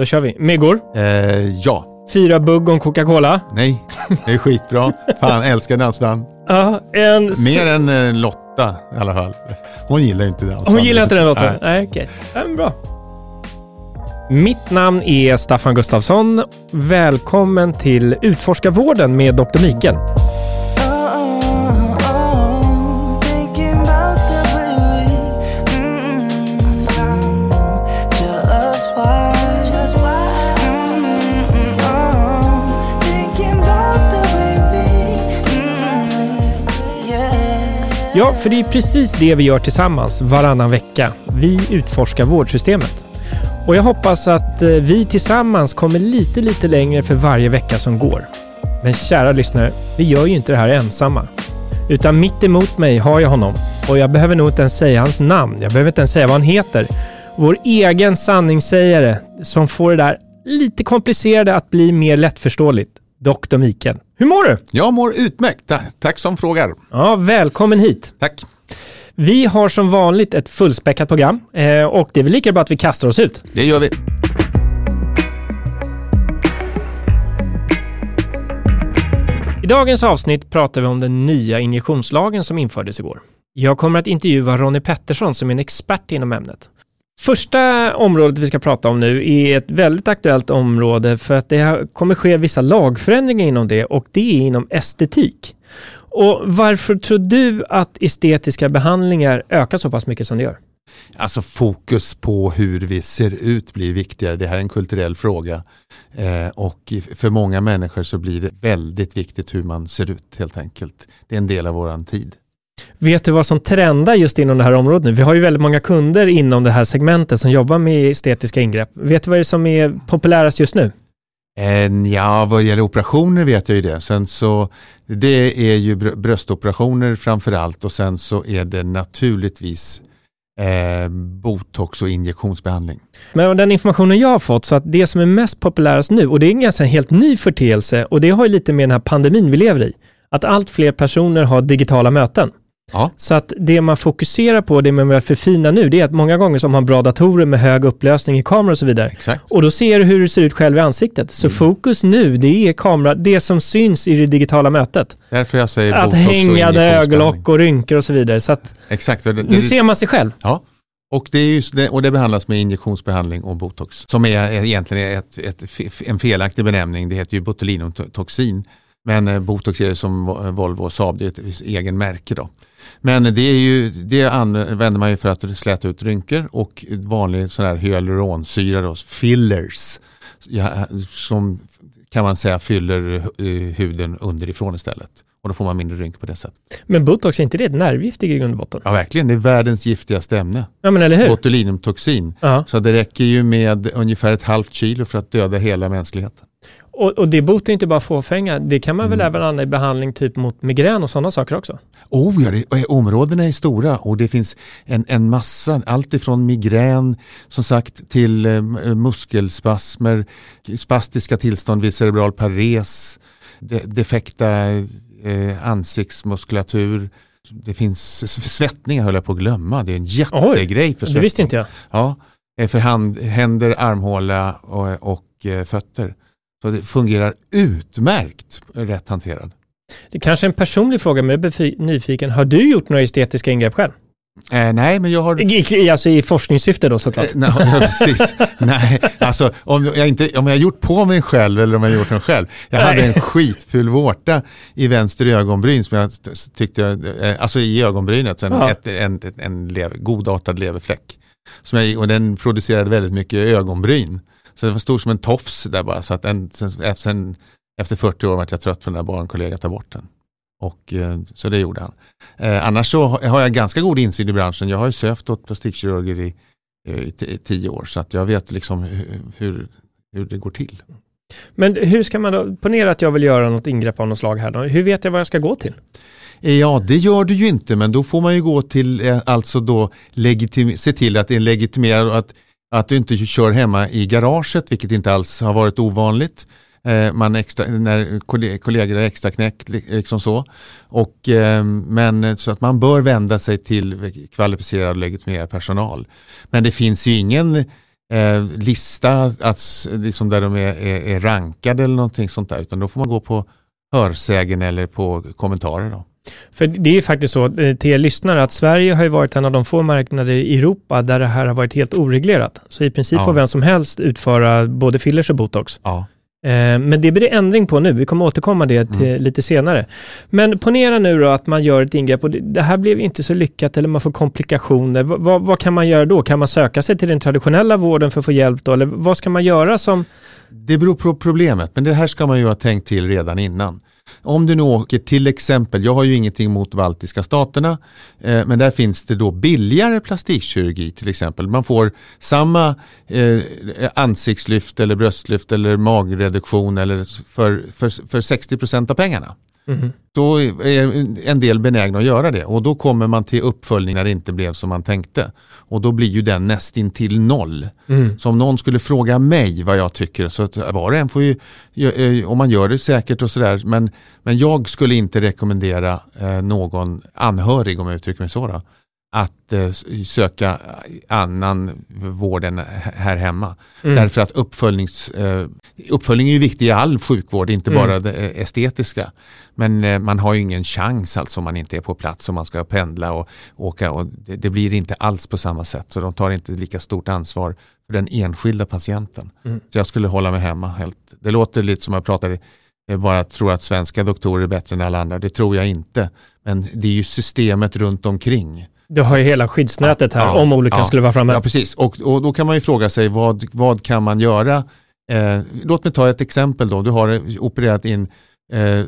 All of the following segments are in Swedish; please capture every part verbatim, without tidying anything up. Då kör vi. Myggor? Eh, ja. Fyra bugg om Coca-Cola? Nej, det är skitbra. Fan, älskar dansband. Ja, en... Mer än eh, Lotta i alla fall. Hon gillar inte dansband. Hon gillar inte den Lotta? Nej, Nej okej. Okay. Ja, bra. Mitt namn är Staffan Gustafsson. Välkommen till Utforska vården med doktor Mikael. Ja, för det är precis det vi gör tillsammans varannan vecka. Vi utforskar vårdsystemet. Och jag hoppas att vi tillsammans kommer lite, lite längre för varje vecka som går. Men kära lyssnare, vi gör ju inte det här ensamma. Utan mitt emot mig har jag honom. Och jag behöver nog inte ens säga hans namn. Jag behöver inte ens säga vad han heter. Vår egen sanningssägare som får det där lite komplicerade att bli mer lättförståeligt. doktor Mikael. Hur mår du? Jag mår utmärkt. Tack som frågar. Ja, välkommen hit. Tack. Vi har som vanligt ett fullspäckat program och det är väl lika bra att vi kastar oss ut. Det gör vi. I dagens avsnitt pratar vi om den nya injektionslagen som infördes igår. Jag kommer att intervjua Ronny Pettersson som är en expert inom ämnet. Första området vi ska prata om nu är ett väldigt aktuellt område för att det kommer ske vissa lagförändringar inom det och det är inom estetik. Och varför tror du att estetiska behandlingar ökar så pass mycket som det gör? Alltså fokus på hur vi ser ut blir viktigare. Det här är en kulturell fråga eh, och för många människor så blir det väldigt viktigt hur man ser ut helt enkelt. Det är en del av våran tid. Vet du vad som trendar just inom det här området nu? Vi har ju väldigt många kunder inom det här segmentet som jobbar med estetiska ingrepp. Vet du vad det är som är populärast just nu? Ja, vad gäller operationer vet jag ju det. Sen så, det är ju bröstoperationer framför allt och sen så är det naturligtvis eh, botox och injektionsbehandling. Men den informationen jag har fått så att det som är mest populärast nu, och det är en ganska helt ny förteelse och det har ju lite med den här pandemin vi lever i, att allt fler personer har digitala möten. Ja. Så att det man fokuserar på, det man vill förfina nu, det är att många gånger som har bra datorer med hög upplösning i kameror och så vidare. Exakt. Och då ser du hur det ser ut själv i ansiktet. Så mm. fokus nu, det är kamera, det som syns i det digitala mötet. Därför jag säger att hängade ögonlock och rynkor och så vidare. Så att exakt. Det, det, nu ser man sig själv. Ja. Och det, är just det, och det behandlas med injektionsbehandling och botox. Som är egentligen ett, ett, ett, en felaktig benämning. Det heter ju botulinumtoxin. Men botox är ju som Volvo och Saab, det är ett egen märke då. Men det, är ju, det använder man ju för att släta ut rynkor och vanlig sån här hyaluronsyra då, fillers, som kan man säga fyller huden underifrån istället. Och då får man mindre rynkor på det sättet. Men botox, är inte det ett nervgiftigt i grund och botten? Ja, verkligen. Det är världens giftigaste ämne. Ja, men eller hur? Botulinumtoxin. Uh-huh. Så det räcker ju med ungefär ett halvt kilo för att döda hela mänskligheten. Och, och det botar inte bara fåfänga. Det kan man mm. väl även använda i behandling typ mot migrän och sådana saker också? Oh ja, det, områdena är stora och det finns en, en massa. Allt ifrån migrän som sagt till eh, muskelspasmer, spastiska tillstånd vid cerebral pares, de, defekta Eh, ansiktsmuskulatur. Det finns svettningar, höll jag på att glömma. Det är en jättegrej. Oj, för svettning. Det visste inte jag. Ja, för hand, händer, armhåla och, och eh, fötter. Så det fungerar utmärkt rätt hanterad. Det är kanske en personlig fråga, men jag är befi- nyfiken. Har du gjort några estetiska ingrepp själv? Eh, nej, men jag har... I, alltså i forskningssyfte då såklart. Eh, nej, precis. nej, alltså om jag inte om jag gjort på mig själv eller om jag gjort den själv. Jag nej. hade en skitfull vårta i vänster ögonbryn som jag tyckte jag, alltså i ögonbrynet sen ja. ett, en, en, en lever, godartad leverfläck. Som jag, och den producerade väldigt mycket ögonbryn. Så det var stor som en tofs där bara. Så att en, sen, sen, efter fyrtio år var jag trött på den där barnkollegan att ta bort den. Och, så det gjorde han. Eh, annars så har jag ganska god insyn i branschen. Jag har ju sökt åt plastikkirurger i, i, i tio år så att jag vet liksom hur, hur det går till. Men hur ska man då, ponera att jag vill göra något ingrepp av något slag här då. Hur vet jag vad jag ska gå till? Ja, det gör du ju inte, men då får man ju gå till, alltså då legitim- se till att det är legitimerad och att, att du inte kör hemma i garaget, vilket inte alls har varit ovanligt. Man extra, när kollegor är extra knäck liksom så. Och, men så att man bör vända sig till kvalificerad och legitimerad personal. Men det finns ju ingen eh, lista att, liksom där de är, är, är rankade eller någonting sånt där, utan då får man gå på hörsägen eller på kommentarer då. För det är ju faktiskt så till er lyssnare att Sverige har ju varit en av de få marknader i Europa där det här har varit helt oreglerat. Så i princip ja. får vem som helst utföra både fillers och botox. Ja. Men det blir ändring på nu. Vi kommer återkomma det till mm. lite senare. Men ponera nu då att man gör ett ingrepp och det här blev inte så lyckat eller man får komplikationer. V- vad, vad kan man göra då? Kan man söka sig till den traditionella vården för att få hjälp då? Eller vad ska man göra som... Det beror på problemet, men det här ska man ju ha tänkt till redan innan. Om du nu åker till exempel, jag har ju ingenting mot baltiska staterna, eh, men där finns det då billigare plastikkirurgi till exempel. Man får samma eh, ansiktslyft eller bröstlyft eller magreduktion eller för, för, för sextio procent av pengarna. Mm. Då är en del benägna att göra det och då kommer man till uppföljning när det inte blev som man tänkte och då blir ju den nästan till noll. Mm. Så om någon skulle fråga mig vad jag tycker, så var och en får ju, om man gör det säkert och sådär, men, men jag skulle inte rekommendera någon anhörig, om jag uttrycker mig så då, att söka annan vård än här hemma. Mm. Därför att uppföljnings, uppföljning är ju viktig i all sjukvård, inte bara mm. det estetiska. Men man har ju ingen chans alltså om man inte är på plats och man ska pendla och åka. Och det blir inte alls på samma sätt, så de tar inte lika stort ansvar för den enskilda patienten. Mm. Så jag skulle hålla mig hemma helt. Det låter lite som jag pratar i Jag bara tror att svenska doktorer är bättre än alla andra. Det tror jag inte. Men det är ju systemet runt omkring. Du har ju hela skyddsnätet här, ja, om olyckan ja, skulle vara framme. Ja, precis. Och, och då kan man ju fråga sig, vad, vad kan man göra? Eh, låt mig ta ett exempel då. Du har opererat in eh,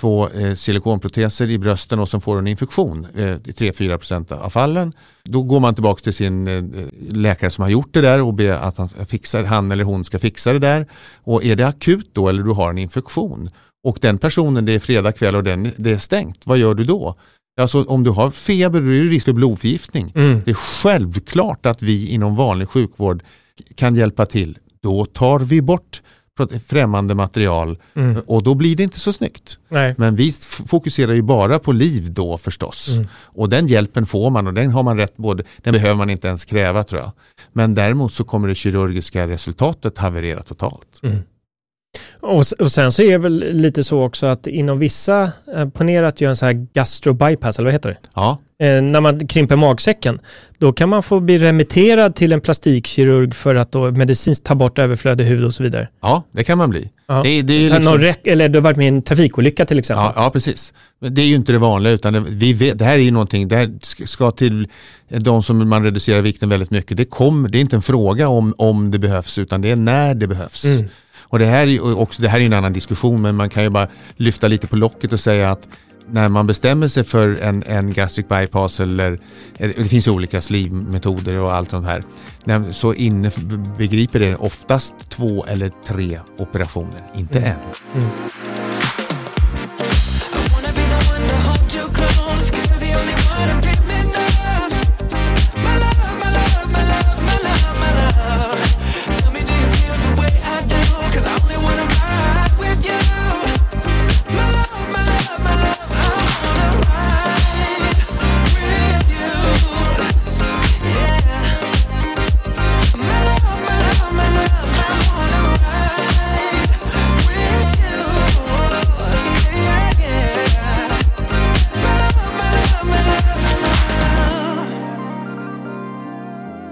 två eh, silikonproteser i brösten och sen får du en infektion eh, i tre till fyra procent av fallen. Då går man tillbaka till sin eh, läkare som har gjort det där och ber att han, fixar, han eller hon ska fixa det där. Och är det akut då eller du har en infektion? Och den personen, det är fredag kväll och den, det är stängt. Vad gör du då? Alltså om du har feber, då är det risk för blodförgiftning. Mm. Det är självklart att vi inom vanlig sjukvård kan hjälpa till. Då tar vi bort främmande material mm. och då blir det inte så snyggt. Nej. Men vi f- fokuserar ju bara på liv då förstås. Mm. Och den hjälpen får man och den har man rätt både, den behöver man inte ens kräva tror jag. Men däremot så kommer det kirurgiska resultatet haverera totalt. Mm. Och sen så är det väl lite så också att inom vissa, ponera att göra en så här gastrobypass, eller vad heter det? Ja. Eh, när man krymper magsäcken, då kan man få bli remitterad till en plastikkirurg för att då medicinskt ta bort överflödig hud och så vidare. Ja, det kan man bli. Ja. Det, det är ju liksom... rä- eller du har varit med i en trafikolycka till exempel. Ja, ja precis. Men det är ju inte det vanliga, utan det, vi vet, det här är ju någonting, det här ska till de som man reducerar vikten väldigt mycket. Det, kom, det är inte en fråga om, om det behövs, utan det är när det behövs. Mm. Och det här är också, det här är en annan diskussion, men man kan ju bara lyfta lite på locket och säga att när man bestämmer sig för en, en gastric bypass eller, det finns olika slivmetoder och allt sånt här, så inbegriper det oftast två eller tre operationer, inte mm. en. Mm.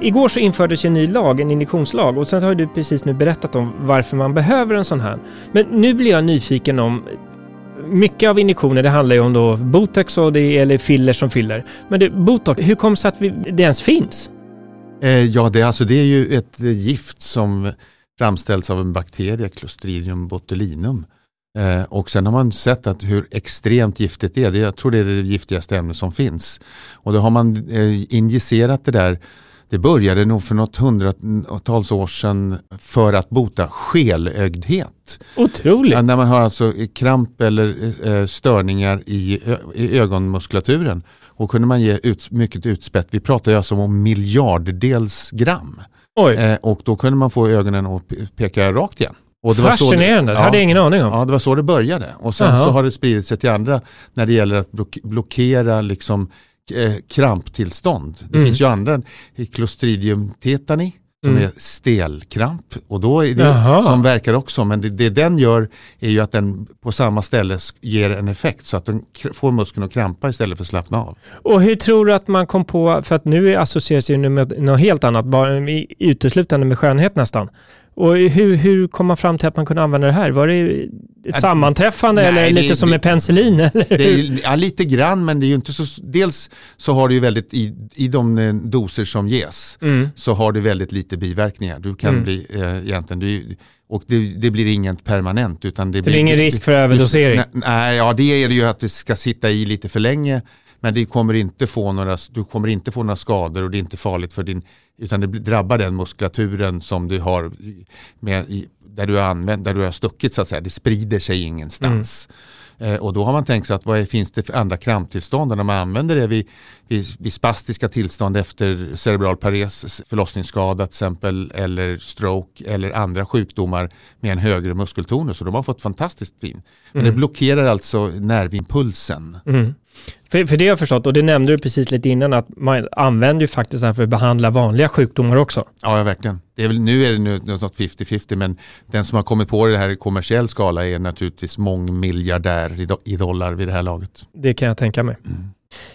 Igår så infördes en ny lag, en injektionslag, och sen har du precis nu berättat om varför man behöver en sån här. Men nu blir jag nyfiken om, mycket av injektioner det handlar ju om då botox och det, eller filler som fyller. Men det, botox, hur kom så att vi, det ens finns? Eh, ja, det, alltså, det är ju ett gift som framställs av en bakterie, Clostridium botulinum. Eh, och sen har man sett att hur extremt giftigt det är. Det, jag tror det är det giftigaste ämne som finns. Och då har man eh, injicerat det där. Det började nog för något hundratals år sedan för att bota skelögdhet. Otroligt! När man har alltså kramp eller störningar i ögonmuskulaturen. Och kunde man ge ut, mycket utspätt. Vi pratar ju alltså om miljarddels gram. Oj. Och då kunde man få ögonen att peka rakt igen. Och det var så det, ja, det hade jag ingen aning om. Ja, det var så det började. Och sen Aha. så har det spridit sig till andra när det gäller att blockera liksom... kramptillstånd. Det mm. finns ju andra, Clostridium tetani som mm. är stelkramp. Och då är det Jaha. som verkar också. Men det, det den gör är ju att den på samma ställe ger en effekt. Så att den k- får muskeln att krampa istället för att slappna av. Och hur tror du att man kom på, för att nu associeras ju med något helt annat. Bara uteslutande med skönhet nästan. Och hur, hur kom man fram till att man kunde använda det här? Var det ett sammanträffande Nej, eller lite det, som med penicillin? Eller? Det är, ja, lite grann, men det är ju inte så... Dels så har du ju väldigt... I, i de doser som ges mm. så har du väldigt lite biverkningar. Du kan mm. bli... Äh, egentligen, du, och det, det blir inget permanent. Utan det, det blir ingen risk för överdosering? Nej, nej, ja, det är det ju att det ska sitta i lite för länge. Men det kommer inte få några, du kommer inte få några skador och det är inte farligt för din... Utan det drabbar den muskulaturen som du har med, där du har använt, där du har stuckit så att säga. Det sprider sig ingenstans. Mm. Eh, och då har man tänkt sig att vad är, finns det för andra kramptillstånd när man använder det vid, vid, vid spastiska tillstånd efter cerebral pares, förlossningsskada till exempel, eller stroke eller andra sjukdomar med en högre muskeltonus. Så de har fått fantastiskt fin. Men mm. det blockerar alltså nervimpulsen. Mm. För, för det har jag förstått, och det nämnde du precis lite innan, att man använder ju faktiskt det här för att behandla vanliga sjukdomar också. Ja, verkligen. Det är väl, nu är det nu något femtio femtio, men den som har kommit på det här i kommersiell skala är naturligtvis mångmiljardär i, do, i dollar vid det här laget. Det kan jag tänka mig. Mm.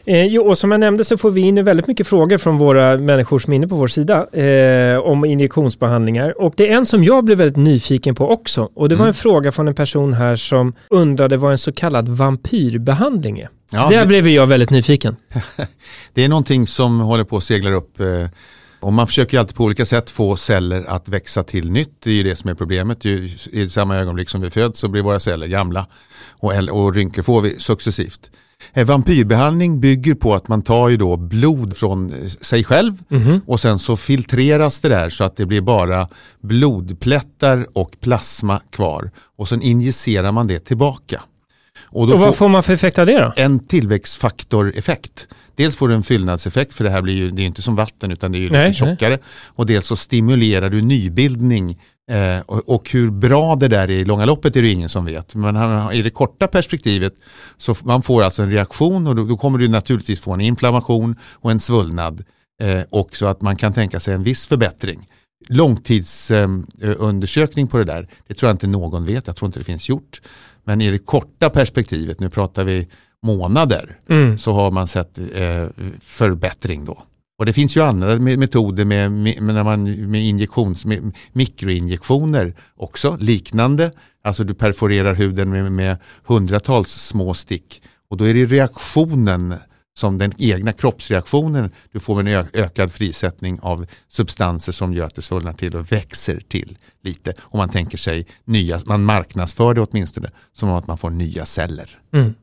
Eh, jo, och som jag nämnde så får vi in väldigt mycket frågor från våra människor som är inne på vår sida eh, om injektionsbehandlingar. Och det är en som jag blev väldigt nyfiken på också. Och det var mm. en fråga från en person här som undrade vad en så kallad vampyrbehandling är. Ja, Där det... blev jag väldigt nyfiken. Det är någonting som håller på att segla upp. Eh, och man försöker ju alltid på olika sätt få celler att växa till nytt. Det är ju det som är problemet. I, i samma ögonblick som vi föds så blir våra celler gamla. Och, och rynkor får vi successivt. Vampyrbehandling bygger på att man tar ju då blod från sig själv mm-hmm. och sen så filtreras det där så att det blir bara blodplättar och plasma kvar. Och sen injicerar man det tillbaka. Och, då och vad får, får man för effekt av det då? En tillväxtfaktoreffekt. Dels får du en fyllnadseffekt, för det här blir ju, det är inte som vatten utan det är ju nej, lite tjockare. Nej. Och dels så stimulerar du nybildning. Eh, och, och hur bra det där är i långa loppet är det ingen som vet. Men han, i det korta perspektivet så man får alltså en reaktion och då, då kommer du naturligtvis få en inflammation och en svullnad. Eh, och så att man kan tänka sig en viss förbättring. Långtidsundersökning eh, på det där, det tror jag inte någon vet. Jag tror inte det finns gjort. Men i det korta perspektivet, nu pratar vi månader, mm. så har man sett eh, förbättring då. Och det finns ju andra metoder med, med, när man, med, injektions, med mikroinjektioner också, liknande. Alltså du perforerar huden med, med hundratals små stick. Och då är det reaktionen, som den egna kroppsreaktionen, du får en ö- ökad frisättning av substanser som gör att det svullnar till och växer till lite. Och man tänker sig nya, man marknadsför det åtminstone som att man får nya celler. Mm.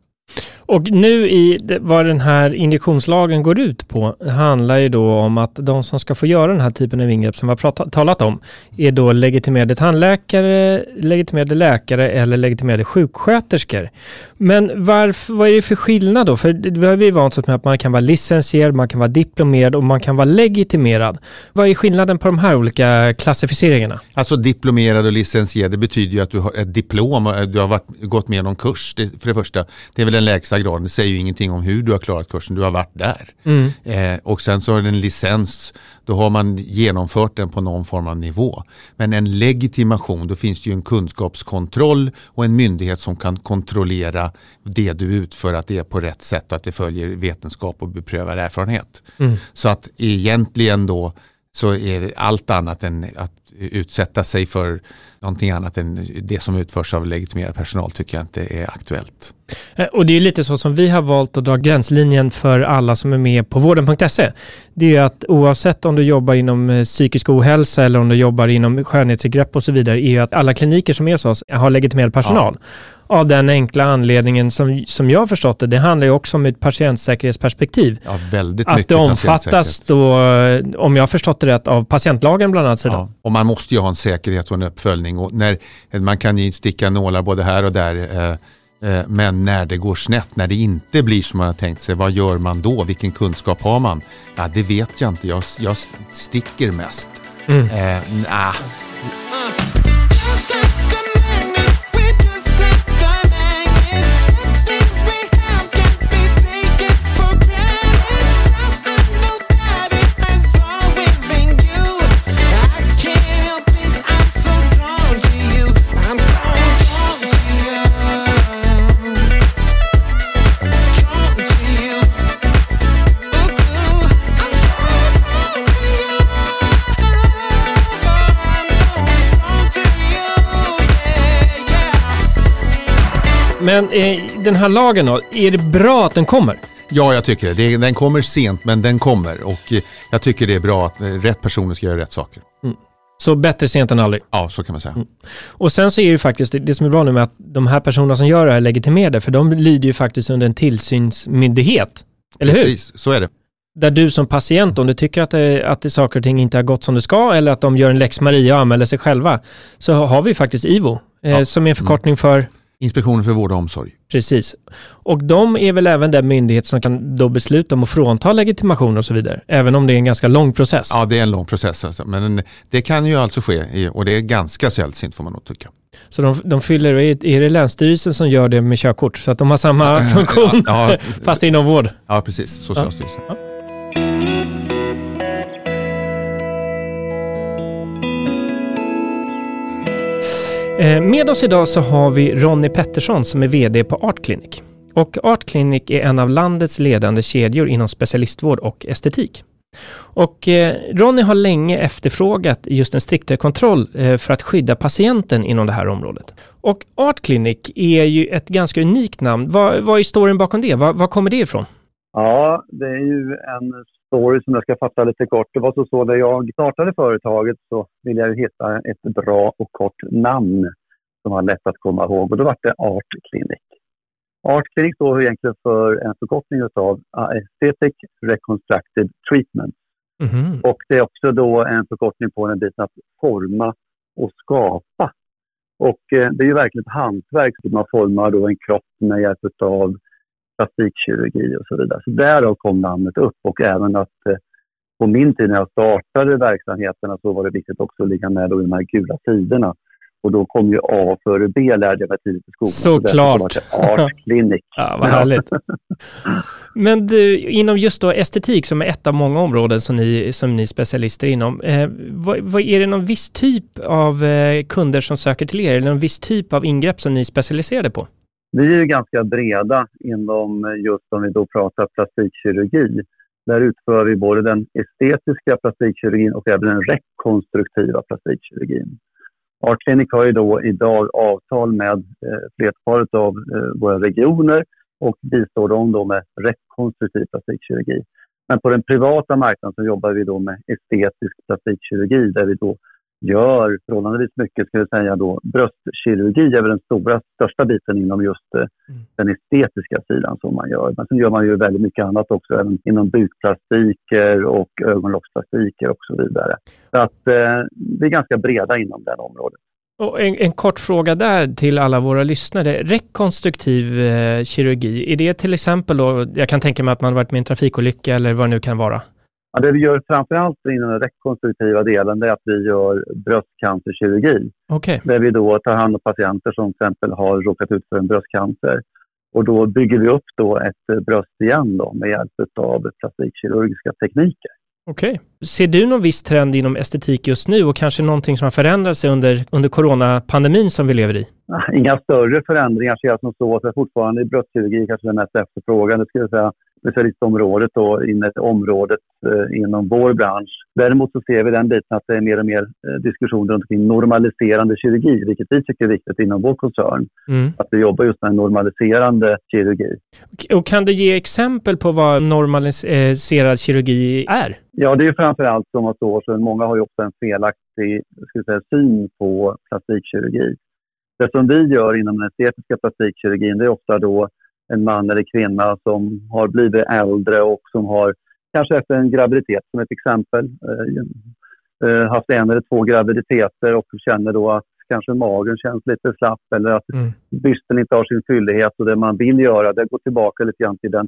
Och nu i vad den här injektionslagen går ut på handlar ju då om att de som ska få göra den här typen av ingrepp som vi har pratat, talat om är då legitimerade tandläkare, legitimerade läkare eller legitimerade sjuksköterskor. Men varför, vad är det för skillnad då? För vi har ju vant oss med att man kan vara licensierad, man kan vara diplomerad och man kan vara legitimerad. Vad är skillnaden på de här olika klassificeringarna? Alltså diplomerad och licensierad, det betyder ju att du har ett diplom och du har varit, gått med någon kurs. Det, för det första, det är väl den lägsta graden. Det säger ju ingenting om hur du har klarat kursen. Du har varit där. Mm. Eh, och sen så är det en licens. Då har man genomfört den på någon form av nivå. Men en legitimation, då finns det ju en kunskapskontroll och en myndighet som kan kontrollera det du utför, att det är på rätt sätt och att det följer vetenskap och beprövad erfarenhet. Mm. Så att egentligen då så är det allt annat än att utsätta sig för någonting annat än det som utförs av legitimerad personal, tycker jag inte är aktuellt. Och det är lite så som vi har valt att dra gränslinjen för alla som är med på vården punkt se. Det är att oavsett om du jobbar inom psykisk ohälsa eller om du jobbar inom skönhetsgrepp och så vidare, är att alla kliniker som är hos har legitimerad personal. Ja. Av den enkla anledningen som, som jag har förstått det, det handlar ju också om ett patientsäkerhetsperspektiv. Ja, väldigt mycket. Att det omfattas då, om jag har förstått det rätt, av patientlagen bland annat sidan. Ja. Och man måste ju ha en säkerhet och en uppföljning. Och när, man kan ju sticka nålar både här och där. Eh, Men när det går snett, när det inte blir som man har tänkt sig, vad gör man då? Vilken kunskap har man? Ja, det vet jag inte. Jag, jag sticker mest. Mm. Eh, nah. Men eh, den här lagen då, är det bra att den kommer? Ja, jag tycker det. Den kommer sent, men den kommer. Och jag tycker det är bra att rätt personer ska göra rätt saker. Mm. Så bättre sent än aldrig. Ja, så kan man säga. Mm. Och sen så är ju faktiskt, det som är bra nu med att de här personerna som gör det här legitimerade, för de lyder ju faktiskt under en tillsynsmyndighet. Eller hur? Precis, så är det. Där du som patient, om du tycker att det, att det saker och ting inte har gått som det ska, eller att de gör en lex Maria och anmäler sig själva, så har vi faktiskt Ivo, ja. eh, som är en förkortning mm. för... Inspektionen för vård och omsorg. Precis. Och de är väl även den myndighet som kan då besluta om att frånta legitimation och så vidare. Även om det är en ganska lång process. Ja, det är en lång process. Alltså. Men det kan ju alltså ske, och det är ganska sällsynt får man nog tycka. Så de, de fyller, är det Länsstyrelsen som gör det med körkort? Så att de har samma funktion, ja, ja. Fast inom vård. Ja, precis. Socialstyrelsen. Ja. Ja. Med oss idag så har vi Ronny Pettersson som är vd på Art Clinic. Och Art Clinic är en av landets ledande kedjor inom specialistvård och estetik. Och Ronny har länge efterfrågat just en striktare kontroll för att skydda patienten inom det här området. Och Art Clinic är ju ett ganska unikt namn. Vad, vad är storyn bakom det? Vad, vad kommer det ifrån? Ja, det är ju en story som jag ska fatta lite kort. Det var så så när jag startade företaget så ville jag hitta ett bra och kort namn som var lätt att komma ihåg. Och då var det Art Clinic. Art Clinic står egentligen för en förkortning av Aesthetic Reconstructive Treatment. Mm-hmm. Och det är också då en förkortning på den biten att forma och skapa. Och det är ju verkligen ett hantverk som man formar då en kropp med hjälp av plastikkirurgi och så vidare. Så därav kom namnet upp och även att eh, på min tid när jag startade verksamheterna så var det viktigt också att ligga med då i de här gula tiderna. Och då kom ju A före B lärde jag mig tidigt i skolan. Såklart! Så Art Clinic. Ja, vad härligt. Men du, inom just då estetik som är ett av många områden som ni, som ni är specialister inom. Eh, vad, vad, är det någon viss typ av eh, kunder som söker till er? Eller någon viss typ av ingrepp som ni är specialiserade på? Vi är ju ganska breda inom just om vi då pratar plastikkirurgi. Där utför vi både den estetiska plastikkirurgin och även den rekonstruktiva plastikkirurgin. Art Clinic har ju då idag avtal med eh, flertalet av eh, våra regioner och bistår dem då med rekonstruktiv plastikkirurgi. Men på den privata marknaden så jobbar vi då med estetisk plastikkirurgi där vi då gör förhållandevis mycket, ska vi säga då, bröstkirurgi är väl den stora, största biten inom just mm. den estetiska sidan som man gör. Men sen gör man ju väldigt mycket annat också, även inom bukplastiker och ögonlocksplastiker och så vidare. Så att eh, vi är ganska breda inom det området. Och en, en kort fråga där till alla våra lyssnare. Rekonstruktiv eh, kirurgi, är det till exempel då, jag kan tänka mig att man varit med en trafikolycka eller vad det nu kan vara? Ja, det vi gör framförallt inom den rekonstruktiva delen är att vi gör bröstcancerkirurgi. Okay. Där vi då tar hand om patienter som till exempel har råkat ut för en bröstcancer. Och då bygger vi upp då ett bröst igen då, med hjälp av plastikkirurgiska tekniker. Okej. Okay. Ser du någon viss trend inom estetik just nu och kanske någonting som har förändrats under, under coronapandemin som vi lever i? Inga större förändringar ser jag som så. Så fortfarande i bröstkirurgi kanske den mest efterfrågan, det skulle jag säga. Specialistområdet då, området eh, inom vår bransch. Däremot så ser vi den biten att det är mer och mer eh, diskussioner omkring normaliserande kirurgi, vilket vi tycker är viktigt inom vår koncern. Mm. Att vi jobbar just med normaliserande kirurgi. Och kan du ge exempel på vad normaliserad kirurgi är? Ja, det är ju framförallt som att då, så många har ju också en felaktig ska jag säga, syn på plastikkirurgi. Det som vi gör inom den estetiska plastikkirurgin, det är ofta då en man eller kvinna som har blivit äldre och som har kanske efter en graviditet som ett exempel eh, haft en eller två graviditeter och känner då att kanske magen känns lite slapp eller att mm. bysten inte har sin fyllighet och det man vill göra det går tillbaka lite grann till den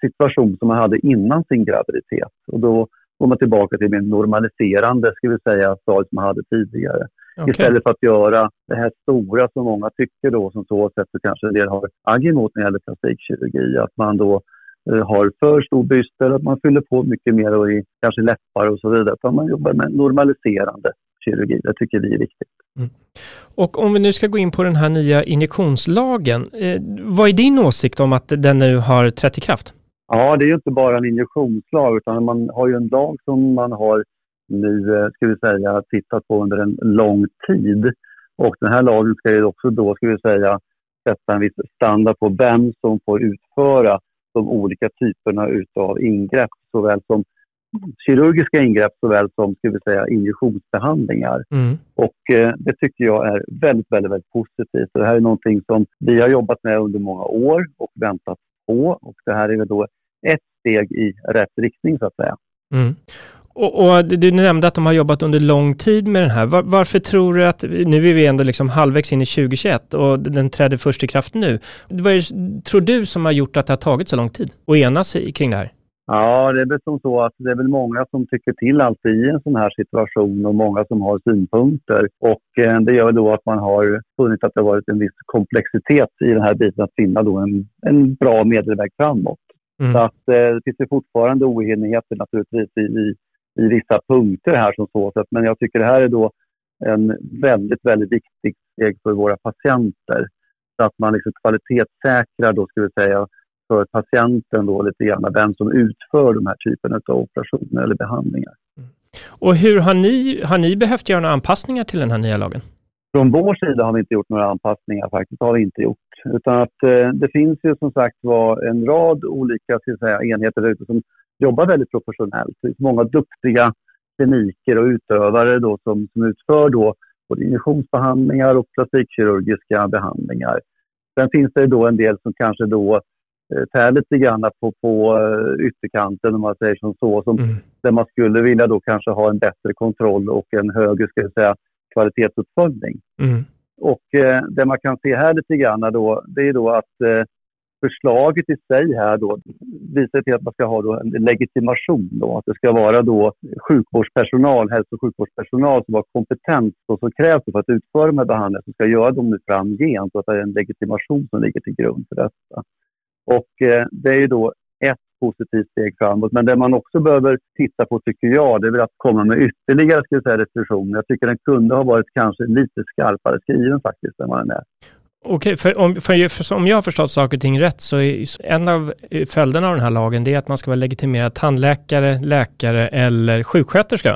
situation som man hade innan sin graviditet och då går man tillbaka till en normaliserande ska vi säga stadiet som man hade tidigare. Okay. Istället för att göra det här stora som många tycker då som så sätt så kanske en del har agg emot när det gäller plastikkirurgi. Att man då eh, har för stor byst eller att man fyller på mycket mer och i kanske läppar och så vidare. Så man jobbar med normaliserande kirurgi. Det tycker vi är viktigt. Mm. Och om vi nu ska gå in på den här nya injektionslagen. Eh, vad är din åsikt om att den nu har trätt i kraft? Ja, det är ju inte bara en injektionslag utan man har ju en lag som man har nu ska vi säga tittat på under en lång tid och den här lagen ska ju också då ska vi säga sätta en viss standard på vem som får utföra de olika typerna utav ingrepp, såväl som kirurgiska ingrepp såväl som ska vi säga injektionsbehandlingar. Mm. Och eh, det tycker jag är väldigt, väldigt, väldigt positivt. Så det här är någonting som vi har jobbat med under många år och väntat på. Och det här är väl då ett steg i rätt riktning så att säga. Mm. Och, och du nämnde att de har jobbat under lång tid med den här. Var, varför tror du att, nu är vi ändå liksom halvvägs in i tjugohundratjugoett och den trädde först i kraft nu. Vad är, tror du som har gjort att det har tagit så lång tid att enas kring det här? Ja, det är väl som så att det är väl många som tycker till alltid i en sån här situation och många som har synpunkter. Och eh, det gör då att man har funnit att det har varit en viss komplexitet i den här biten att finna då en, en bra medelväg framåt. Mm. Så att eh, det finns ju fortfarande oenigheter naturligtvis i, i, i vissa punkter här som så. Men jag tycker det här är då en väldigt, väldigt viktig steg för våra patienter. Så att man liksom kvalitetssäkrar då skulle vi säga för patienten då lite grann vem som utför de här typerna av operationer eller behandlingar. Mm. Och hur har ni, har ni behövt göra några anpassningar till den här nya lagen? Från vår sida har vi inte gjort några anpassningar faktiskt, har vi inte gjort. Utan att eh, det finns ju som sagt var en rad olika ska jag säga, enheter där ute som jobbar väldigt professionellt. Det finns många duktiga kliniker och utövare då som, som utför då både injektionsbehandlingar och plastikkirurgiska behandlingar. Sen finns det då en del som kanske då tär lite grann på, på ytterkanten om man säger som så som, mm. där man skulle vilja då kanske ha en bättre kontroll och en högre ska jag säga, kvalitetsuppföljning. Mm. Och eh, det man kan se här lite grann då, det är då att eh, förslaget i sig här då visar till att man ska ha då en legitimation då, att det ska vara då sjukvårdspersonal, hälso- och sjukvårdspersonal som har kompetens och som krävs för att utföra de här behandlingarna som ska göra dem nu framgent och att det är en legitimation som ligger till grund för detta. Och eh, det är ju då ett positivt steg framåt. Men det man också behöver titta på tycker jag, det är väl att komma med ytterligare ska jag säga, restriktioner. Jag tycker den kunde ha varit kanske lite skarpare skriven faktiskt än vad den är. Okej, för om, för, för, om jag har förstått saker och ting rätt så är en av följderna av den här lagen det är att man ska vara legitimerad tandläkare, läkare eller sjuksköterska.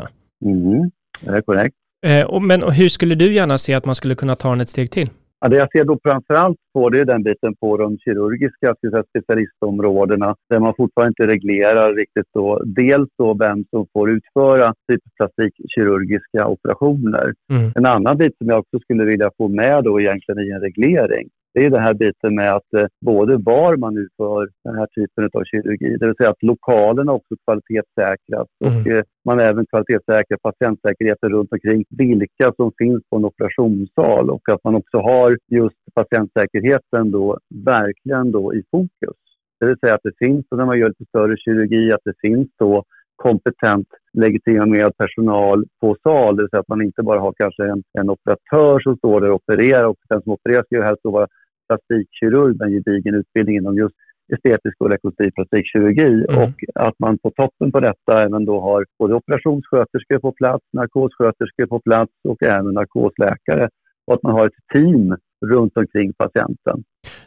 Mm, det är korrekt. Eh, och, men och hur skulle du gärna se att man skulle kunna ta den ett steg till? Ja, det jag ser då framförallt på det är den biten på de kirurgiska säga, specialistområdena där man fortfarande inte reglerar riktigt då, dels då vem som får utföra typ plastikkirurgiska operationer. Mm. En annan bit som jag också skulle vilja få med då egentligen i en reglering det är den här biten med att eh, både var man utför den här typen av kirurgi, det vill säga att lokalerna också kvalitetssäkras mm. och eh, man även kvalitetssäkrar patientsäkerheten runt omkring vilka som finns på en operationssal och att man också har just patientsäkerheten då verkligen då i fokus. Det vill säga att det finns, och när man gör lite större kirurgi, att det finns då kompetent legitimerad personal på sal, det vill säga att man inte bara har kanske en, en operatör som står där och opererar och den som opererar ska ju helst vara plastikkirurg med gedigen utbildning inom just estetisk och rekonstruktiv plastikkirurgi mm. och att man på toppen på detta även då har både operationssköterskor på plats, narkossköterskor på plats och även narkosläkare och att man har ett team runt omkring patienten.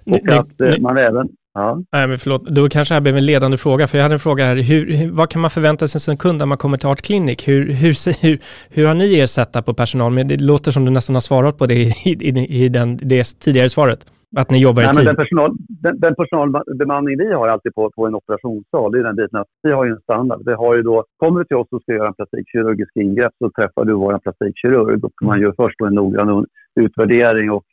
Och nej, att nej. man även... Ja. Nej men förlåt, då kanske det här blev en ledande fråga för jag hade en fråga här, hur, vad kan man förvänta sig som kund när man kommer till Art Clinic? Hur, hur, hur, hur har ni er sätta på personal? Men det låter som du nästan har svarat på det i, i, i den, det tidigare svaret, att ni jobbar i Nej, tid. Men den, personal, den, den personalbemanning vi har alltid på, på en operationssal, det är den biten att vi har ju en standard. Vi har ju då, kommer du till oss och ska göra en plastikkirurgisk ingrepp så träffar du vår plastikkirurg och man gör först en noggrann utvärdering och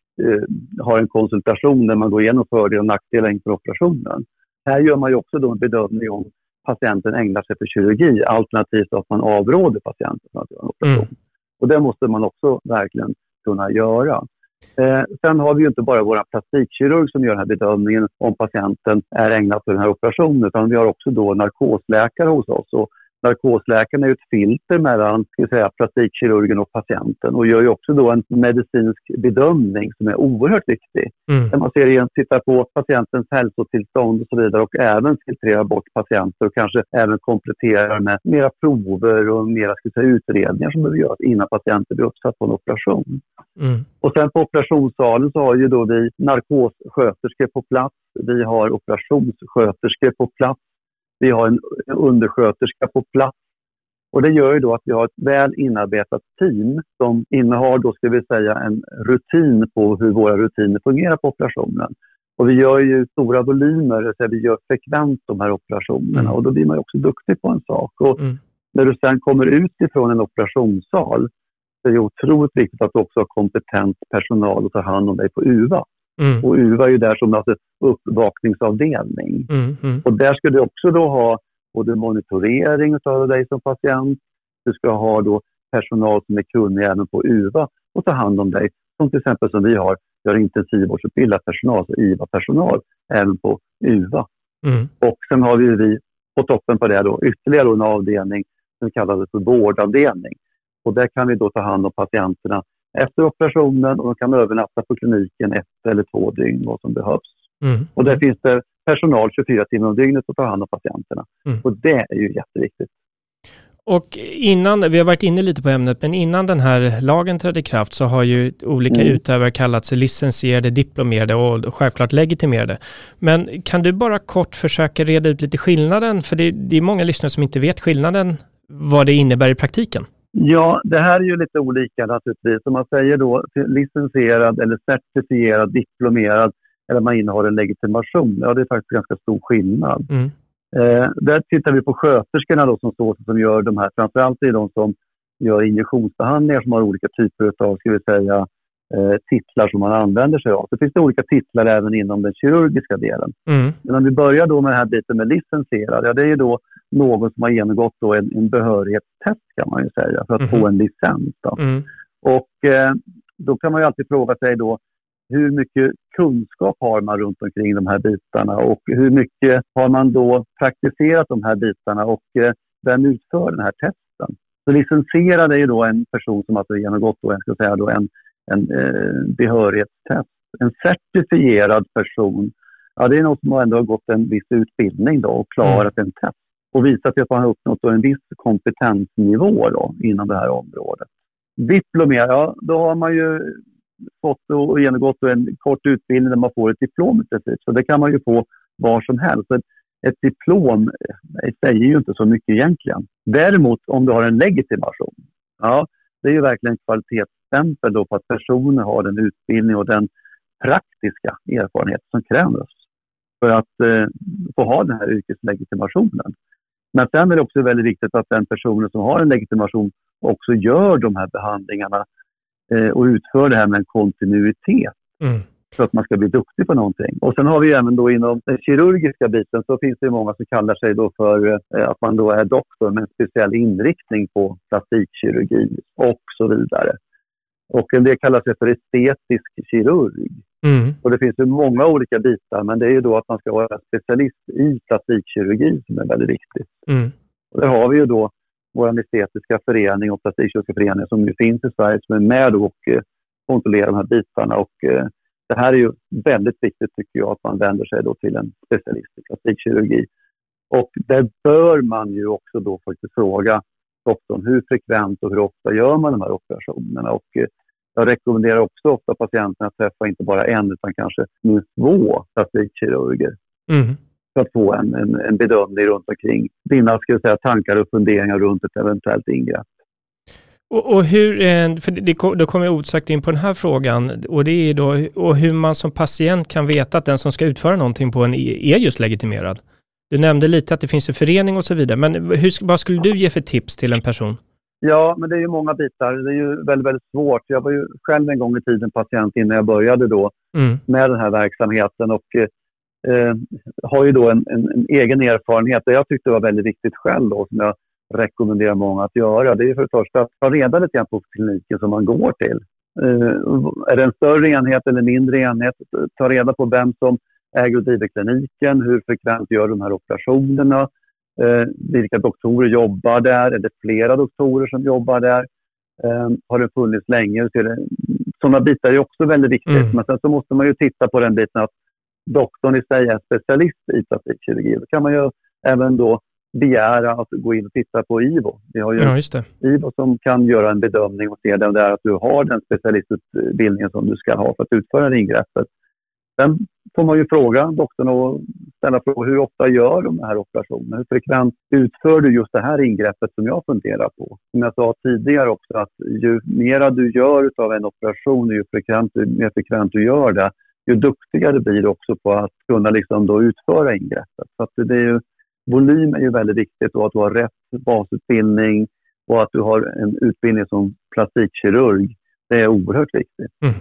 har en konsultation där man går igenom fördel och nackdelar inför operationen. Här gör man ju också då en bedömning om patienten ägnar sig för kirurgi alternativt att man avråder patienten från att göra en operation. Mm. Och det måste man också verkligen kunna göra. Eh, sen har vi ju inte bara våra plastikkirurg som gör den här bedömningen om patienten är ägnad för den här operationen utan vi har också då narkosläkare hos oss och narkosläkaren är ju ett filter mellan ska säga, plastikkirurgen och patienten och gör ju också då en medicinsk bedömning som är oerhört viktig. Mm. Där man ser igen, tittar på patientens hälsotillstånd och så vidare och även filtrerar bort patienter och kanske även kompletterar med mera prover och mera ska säga, utredningar som behöver göras innan patienten blir uppsatt på en operation. Mm. Och sen på operationssalen så har ju då vi narkossköterskor på plats, vi har operationssköterskor på plats. Vi har en undersköterska på plats Och det gör ju då att vi har ett väl inarbetat team som innehar då, ska vi säga, en rutin på hur våra rutiner fungerar på operationen. Och vi gör ju stora volymer, så vi gör frekvent de här operationerna. Mm. Och då blir man ju också duktig på en sak. Och mm. när du sen kommer ut ifrån en operationssal, så är det otroligt viktigt att du också har kompetent personal att ta hand om dig på U V A. Mm. Och U V A är ju där som alltså uppvakningsavdelning. Mm. Mm. Och där ska du också då ha både monitorering av dig som patient. Du ska ha då personal som är kunnig även på U V A och ta hand om dig. Som till exempel som vi har, vi har intensivvårdsutbildad personal, så I V A-personal, även på U V A. Mm. Och sen har vi, vi på toppen på det då ytterligare en avdelning som kallas för vårdavdelning. Och där kan vi då ta hand om patienterna efter operationen och de kan övernatta på kliniken ett eller två dygn, vad som behövs. Mm. Och där finns det personal tjugofyra timmar om dygnet att ta hand om patienterna. Mm. Och det är ju jätteviktigt. Och innan, vi har varit inne lite på ämnet, men innan den här lagen trädde i kraft så har ju olika mm. utövare kallats licensierade, diplomerade och självklart legitimerade. Men kan du bara kort försöka reda ut lite skillnaden? För det, det är många lyssnare som inte vet skillnaden, vad det innebär i praktiken. Ja, det här är ju lite olika naturligtvis. Om man säger då licensierad eller certifierad, diplomerad eller man innehar en legitimation, ja det är faktiskt ganska stor skillnad. Mm. Eh, där tittar vi på sköterskorna då som står som gör de här, framförallt är de som gör injektionsbehandlingar som har olika typer av, ska vi säga, eh, titlar som man använder sig av. Så finns det olika titlar även inom den kirurgiska delen. Mm. Men om vi börjar då med den här biten med licensierad, ja det är ju då någon som har genomgått då en, en behörighetstest kan man ju säga för att mm. få en licens då. Mm. Och eh, då kan man ju alltid fråga sig då, hur mycket kunskap har man runt omkring de här bitarna och hur mycket har man då praktiserat de här bitarna och vem utför den här testen? Så licensierad är ju då en person som alltså genomgått då, jag ska säga då en, en eh, behörighetstest. En certifierad person, ja det är någon som ändå har gått en viss utbildning då och klarat mm. en test och visat att man har uppnått en viss kompetensnivå då inom det här området. Diplomerad, ja då har man ju fått och genomgått en kort utbildning där man får ett diplom. Så det kan man ju få var som helst. Ett diplom säger ju inte så mycket egentligen. Däremot om du har en legitimation, ja, det är ju verkligen ett kvalitetsstämpel då på att personen har den utbildning och den praktiska erfarenhet som krävs för att eh, få ha den här yrkeslegitimationen. Men sen är det också väldigt viktigt att den personen som har en legitimation också gör de här behandlingarna och utför det här med en kontinuitet mm. så att man ska bli duktig på någonting. Och sen har vi även då inom den kirurgiska biten så finns det ju många som kallar sig då för att man då är doktor med en speciell inriktning på plastikkirurgi och så vidare. Och en del kallar sig för estetisk kirurg. Mm. Och det finns ju många olika bitar, men det är ju då att man ska vara specialist i plastikkirurgi som är väldigt viktigt. Mm. Och där har vi ju då vår estetiska förening och plastikkirurgiska föreningar som nu finns i Sverige som är med och kontrollerar de här bitarna. Och det här är ju väldigt viktigt tycker jag att man vänder sig då till en specialist i plastikkirurgi. Och där bör man ju också då faktiskt fråga doktorn hur frekvent och hur ofta gör man de här operationerna. Och jag rekommenderar också ofta patienterna att träffa inte bara en utan kanske minst två plastikkirurger. Mm. För att få en, en, en bedömning runt omkring dina, ska jag säga, tankar och funderingar runt ett eventuellt ingrepp. Och, och hur, för det, då kommer jag osökt in på den här frågan och det är då och hur man som patient kan veta att den som ska utföra någonting på en är just legitimerad. Du nämnde lite att det finns en förening och så vidare, men hur, vad skulle du ge för tips till en person? Ja, men det är ju många bitar. Det är ju väldigt, väldigt svårt. Jag var ju själv en gång i tiden patient innan jag började då mm. med den här verksamheten och Eh, har ju då en, en, en egen erfarenhet där jag tyckte var väldigt viktigt själv och som jag rekommenderar många att göra. Det är för det första att ta reda lite grann på kliniken som man går till. Eh, är det en större enhet eller mindre enhet? Ta reda på vem som äger och driver kliniken, hur frekvent gör de här operationerna, eh, vilka doktorer jobbar där, är det flera doktorer som jobbar där, eh, har det funnits länge? Så är det, sådana bitar är också väldigt viktigt mm. men sen så måste man ju titta på den biten att doktorn i sig är specialist i plastikkirurgi. Då kan man ju även då begära att gå in och titta på Ivo. Vi har ju ja, just det. Ivo som kan göra en bedömning och se den där att du har den specialistutbildningen som du ska ha för att utföra ingreppet. Sen får man ju fråga doktorn och ställa frågor, hur ofta gör de här operationerna? Hur frekvent utför du just det här ingreppet som jag funderar på? Som jag sa tidigare också, att ju mera du gör av en operation, ju, frekvent, ju mer frekvent du gör det, ju duktigare blir du också på att kunna liksom då utföra ingreppet. Så att det är ju, volym är ju väldigt viktigt, och att du har rätt basutbildning och att du har en utbildning som plastikkirurg, det är oerhört viktigt. Mm.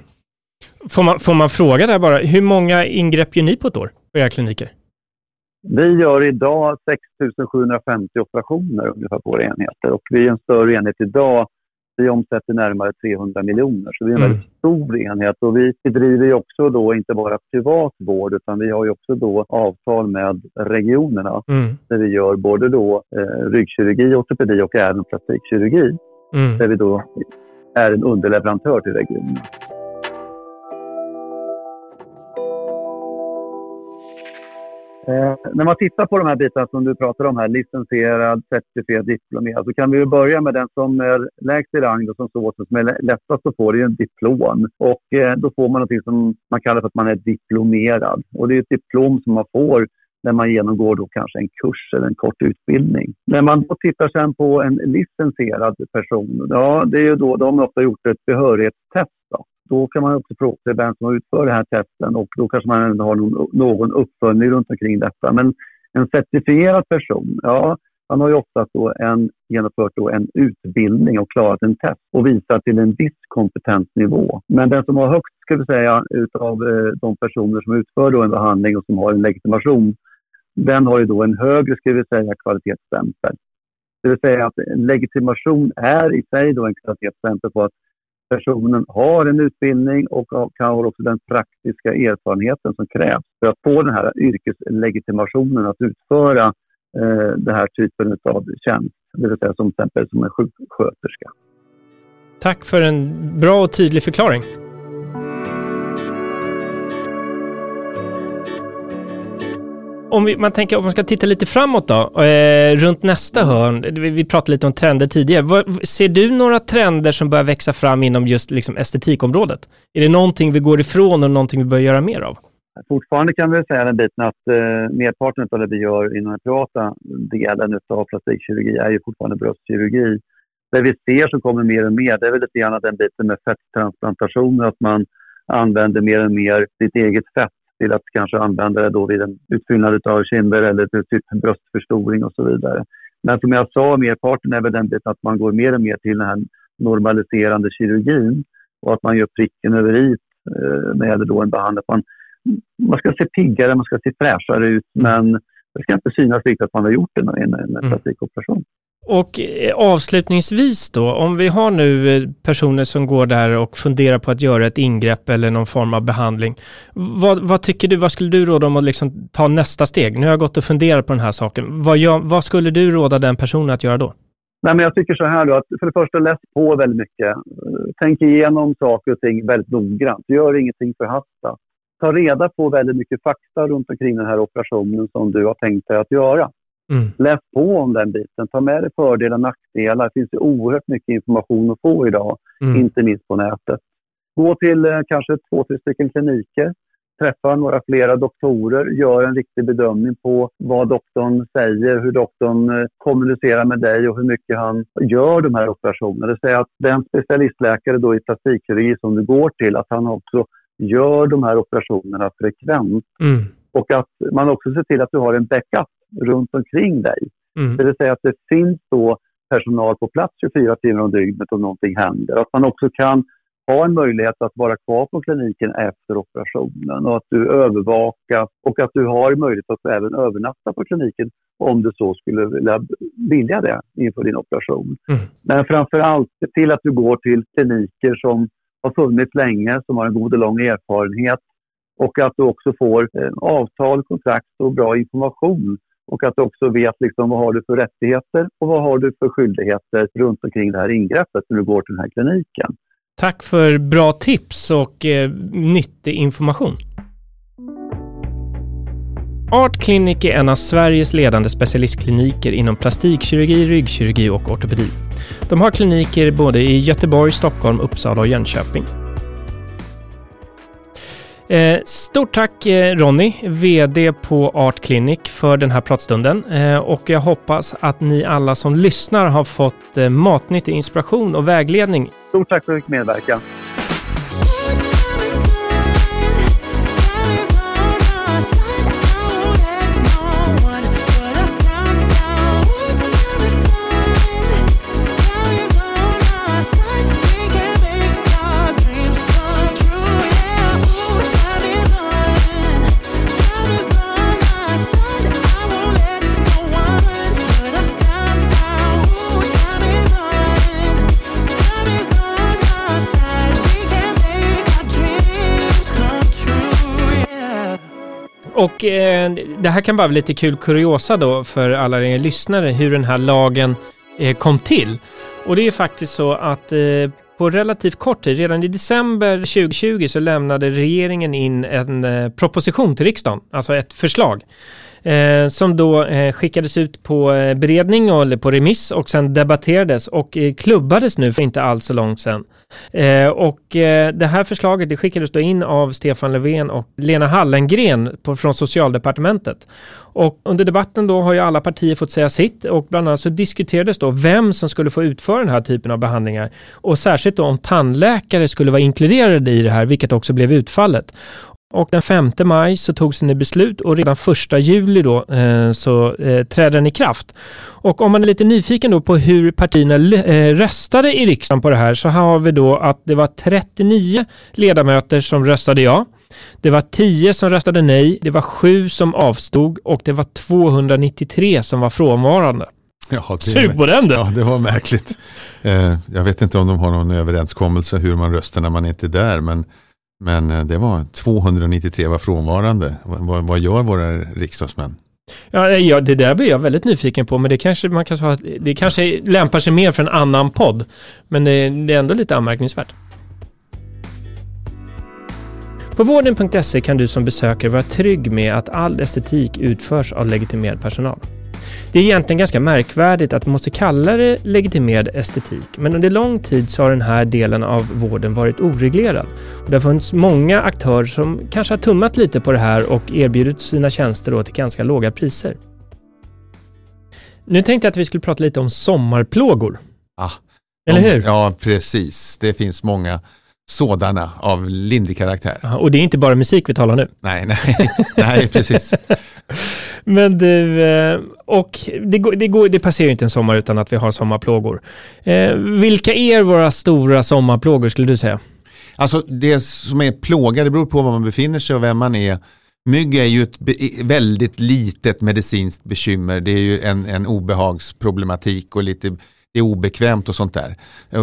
Får man, får man fråga där bara, hur många ingrepp gör ni på ett år på era kliniker? Vi gör idag sex tusen sjuhundrafemtio operationer ungefär på våra enheter, och vi är en större enhet idag. Vi omsätter närmare trehundra miljoner, så vi är en mm. väldigt stor enhet, och vi bedriver ju också då inte bara privat vård, utan vi har ju också då avtal med regionerna mm. där vi gör både då eh, ryggkirurgi, ortopedi och även plastikkirurgi mm. där vi då är en underleverantör till regionen. Eh, när man tittar på de här bitarna som du pratar om här, licensierad, certifierad, diplomerad, så kan vi ju börja med den som är lägst i rang och som, så, som är lättast att få, det är en diplom. Och eh, då får man någonting som man kallar för att man är diplomerad. Och det är ett diplom som man får när man genomgår då kanske en kurs eller en kort utbildning. När man då tittar sen på en licensierad person, ja, det är ju då de har ofta gjort ett behörighetstest då. Då kan man också fråga sig vem som utför det här testen, och då kanske man ändå har någon uppföljning runt omkring detta. Men en certifierad person, ja, han har ju ofta då en, genomfört då en utbildning och klarat en test och visat till en viss kompetensnivå. Men den som har högst, ska vi säga, utav de personer som utför då en behandling och som har en legitimation, den har ju då en högre, ska vi säga, kvalitetsstämpel. Det vill säga att legitimation är i sig då en kvalitetsstämpel på att personen har en utbildning och kan ha också den praktiska erfarenheten som krävs för att få den här yrkeslegitimationen att utföra eh, den här typen av tjänst, det vill säga som till exempel som en sjuksköterska. Tack för en bra och tydlig förklaring. Om vi, man tänker, om man ska titta lite framåt då, eh, runt nästa hörn, vi, vi pratade lite om trender tidigare. Vad, ser du några trender som börjar växa fram inom just liksom estetikområdet? Är det någonting vi går ifrån och någonting vi börjar göra mer av? Fortfarande kan vi säga den biten att eh, merparten av det vi gör inom den privata delen av plastikkirurgi är ju fortfarande bröstkirurgi. Det vi ser som kommer mer och mer, det är väl lite grann den biten med fetttransplantationer, att man använder mer och mer sitt eget fett till att kanske använda det då vid en utfyllnad av kinder eller till typ bröstförstoring och så vidare. Men som jag sa, merparten är väl den biten att man går mer och mer till den här normaliserande kirurgin och att man gör pricken över i eh, när det gäller då en behandling. Man, man ska se piggare, man ska se fräschare ut, men det ska inte synas riktigt att man har gjort en, en, en plastikoperation. Och avslutningsvis då, om vi har nu personer som går där och funderar på att göra ett ingrepp eller någon form av behandling, vad, vad tycker du, vad skulle du råda om att liksom ta nästa steg? Nu har jag gått och funderat på den här saken. Vad, gör, vad skulle du råda den personen att göra då? Nej, men jag tycker så här då, att för det första, läs på väldigt mycket. Tänk igenom saker och ting väldigt noggrant. Gör ingenting förhastat. Ta reda på väldigt mycket fakta runt omkring den här operationen som du har tänkt dig att göra. Mm. Läs på om den biten, ta med dig fördelar och nackdelar. Det finns ju oerhört mycket information att få idag, mm. inte minst på nätet. Gå till eh, kanske två, tre stycken kliniker, träffa några flera doktorer, gör en riktig bedömning på vad doktorn säger, hur doktorn eh, kommunicerar med dig och hur mycket han gör de här operationerna. Det vill säga att den specialistläkare då i plastikkirurgi som du går till, att han också gör de här operationerna frekvent. Mm. Och att man också ser till att du har en backup runt omkring dig. Mm. Det vill säga att det finns då personal på plats tjugofyra timmar om dygnet om någonting händer. Att man också kan ha en möjlighet att vara kvar på kliniken efter operationen och att du övervakas och att du har möjlighet att även övernatta på kliniken om du så skulle vilja, vilja det inför din operation. Mm. Men framförallt se till att du går till kliniker som har funnits länge, som har en god och lång erfarenhet, och att du också får eh, avtal, kontrakt och bra information. Och att du också vet liksom, vad har du för rättigheter och vad har du för skyldigheter runt omkring det här ingreppet när du går till den här kliniken. Tack för bra tips och eh, nyttig information. Art Clinic är en av Sveriges ledande specialistkliniker inom plastikkirurgi, ryggkirurgi och ortopedi. De har kliniker både i Göteborg, Stockholm, Uppsala och Jönköping. Eh, stort tack eh, Ronny, vd på Art Clinic, för den här pratstunden. Eh, och jag hoppas att ni alla som lyssnar har fått eh, matnyttig inspiration och vägledning. Stort tack för att du medverkade. Och eh, det här kan bara bli lite kul kuriosa då för alla er lyssnare hur den här lagen eh, kom till. Och det är faktiskt så att eh, på relativt kort tid, redan i december tjugohundratjugo, så lämnade regeringen in en eh, proposition till riksdagen, alltså ett förslag. Eh, som då eh, skickades ut på eh, beredning och, eller på remiss, och sen debatterades och eh, klubbades nu för inte alls så långt sedan. Eh, och eh, det här förslaget det skickades då in av Stefan Löfven och Lena Hallengren på, från Socialdepartementet. Och under debatten då har ju alla partier fått säga sitt, och bland annat så diskuterades då vem som skulle få utföra den här typen av behandlingar, och särskilt då om tandläkare skulle vara inkluderade i det här, vilket också blev utfallet. Och den femte maj så togs den i beslut, och redan första juli då eh, så eh, trädde den i kraft. Och om man är lite nyfiken då på hur partierna eh, röstade i riksdagen på det här, så har vi då att det var trettionio ledamöter som röstade ja. Det var tio som röstade nej, det var sju som avstod, och det var tvåhundranittiotre som var frånvarande. Ja, Sug på den då. Ja, det var märkligt. Eh, jag vet inte om de har någon överenskommelse hur man röstar när man inte är där, men Men det var tvåhundranittiotre var frånvarande. Vad, vad gör våra riksdagsmän? Ja, ja, det där blir jag väldigt nyfiken på, men det kanske, man kan säga, det kanske lämpar sig mer för en annan podd. Men det, det är ändå lite anmärkningsvärt. På vården punkt se kan du som besökare vara trygg med att all estetik utförs av legitimerad personal. Det är egentligen ganska märkvärdigt att man måste kalla det legitimerad estetik, men under lång tid så har den här delen av vården varit oreglerad. Och det har funnits många aktörer som kanske har tummat lite på det här och erbjudit sina tjänster då till ganska låga priser. Nu tänkte jag att vi skulle prata lite om sommarplågor. Ah, Eller hur? Ja, precis. Det finns många sådana av lindrig karaktär. Aha, och det är inte bara musik vi talar nu. Nej, nej, nej precis. Men du, och det, går, det, går, det passerar ju inte en sommar utan att vi har sommarplågor. Eh, vilka är våra stora sommarplågor skulle du säga? Alltså det som är plåga, det beror på var man befinner sig och vem man är. Mygga är ju ett be- väldigt litet medicinskt bekymmer. Det är ju en, en obehagsproblematik och lite... Det är obekvämt och sånt där.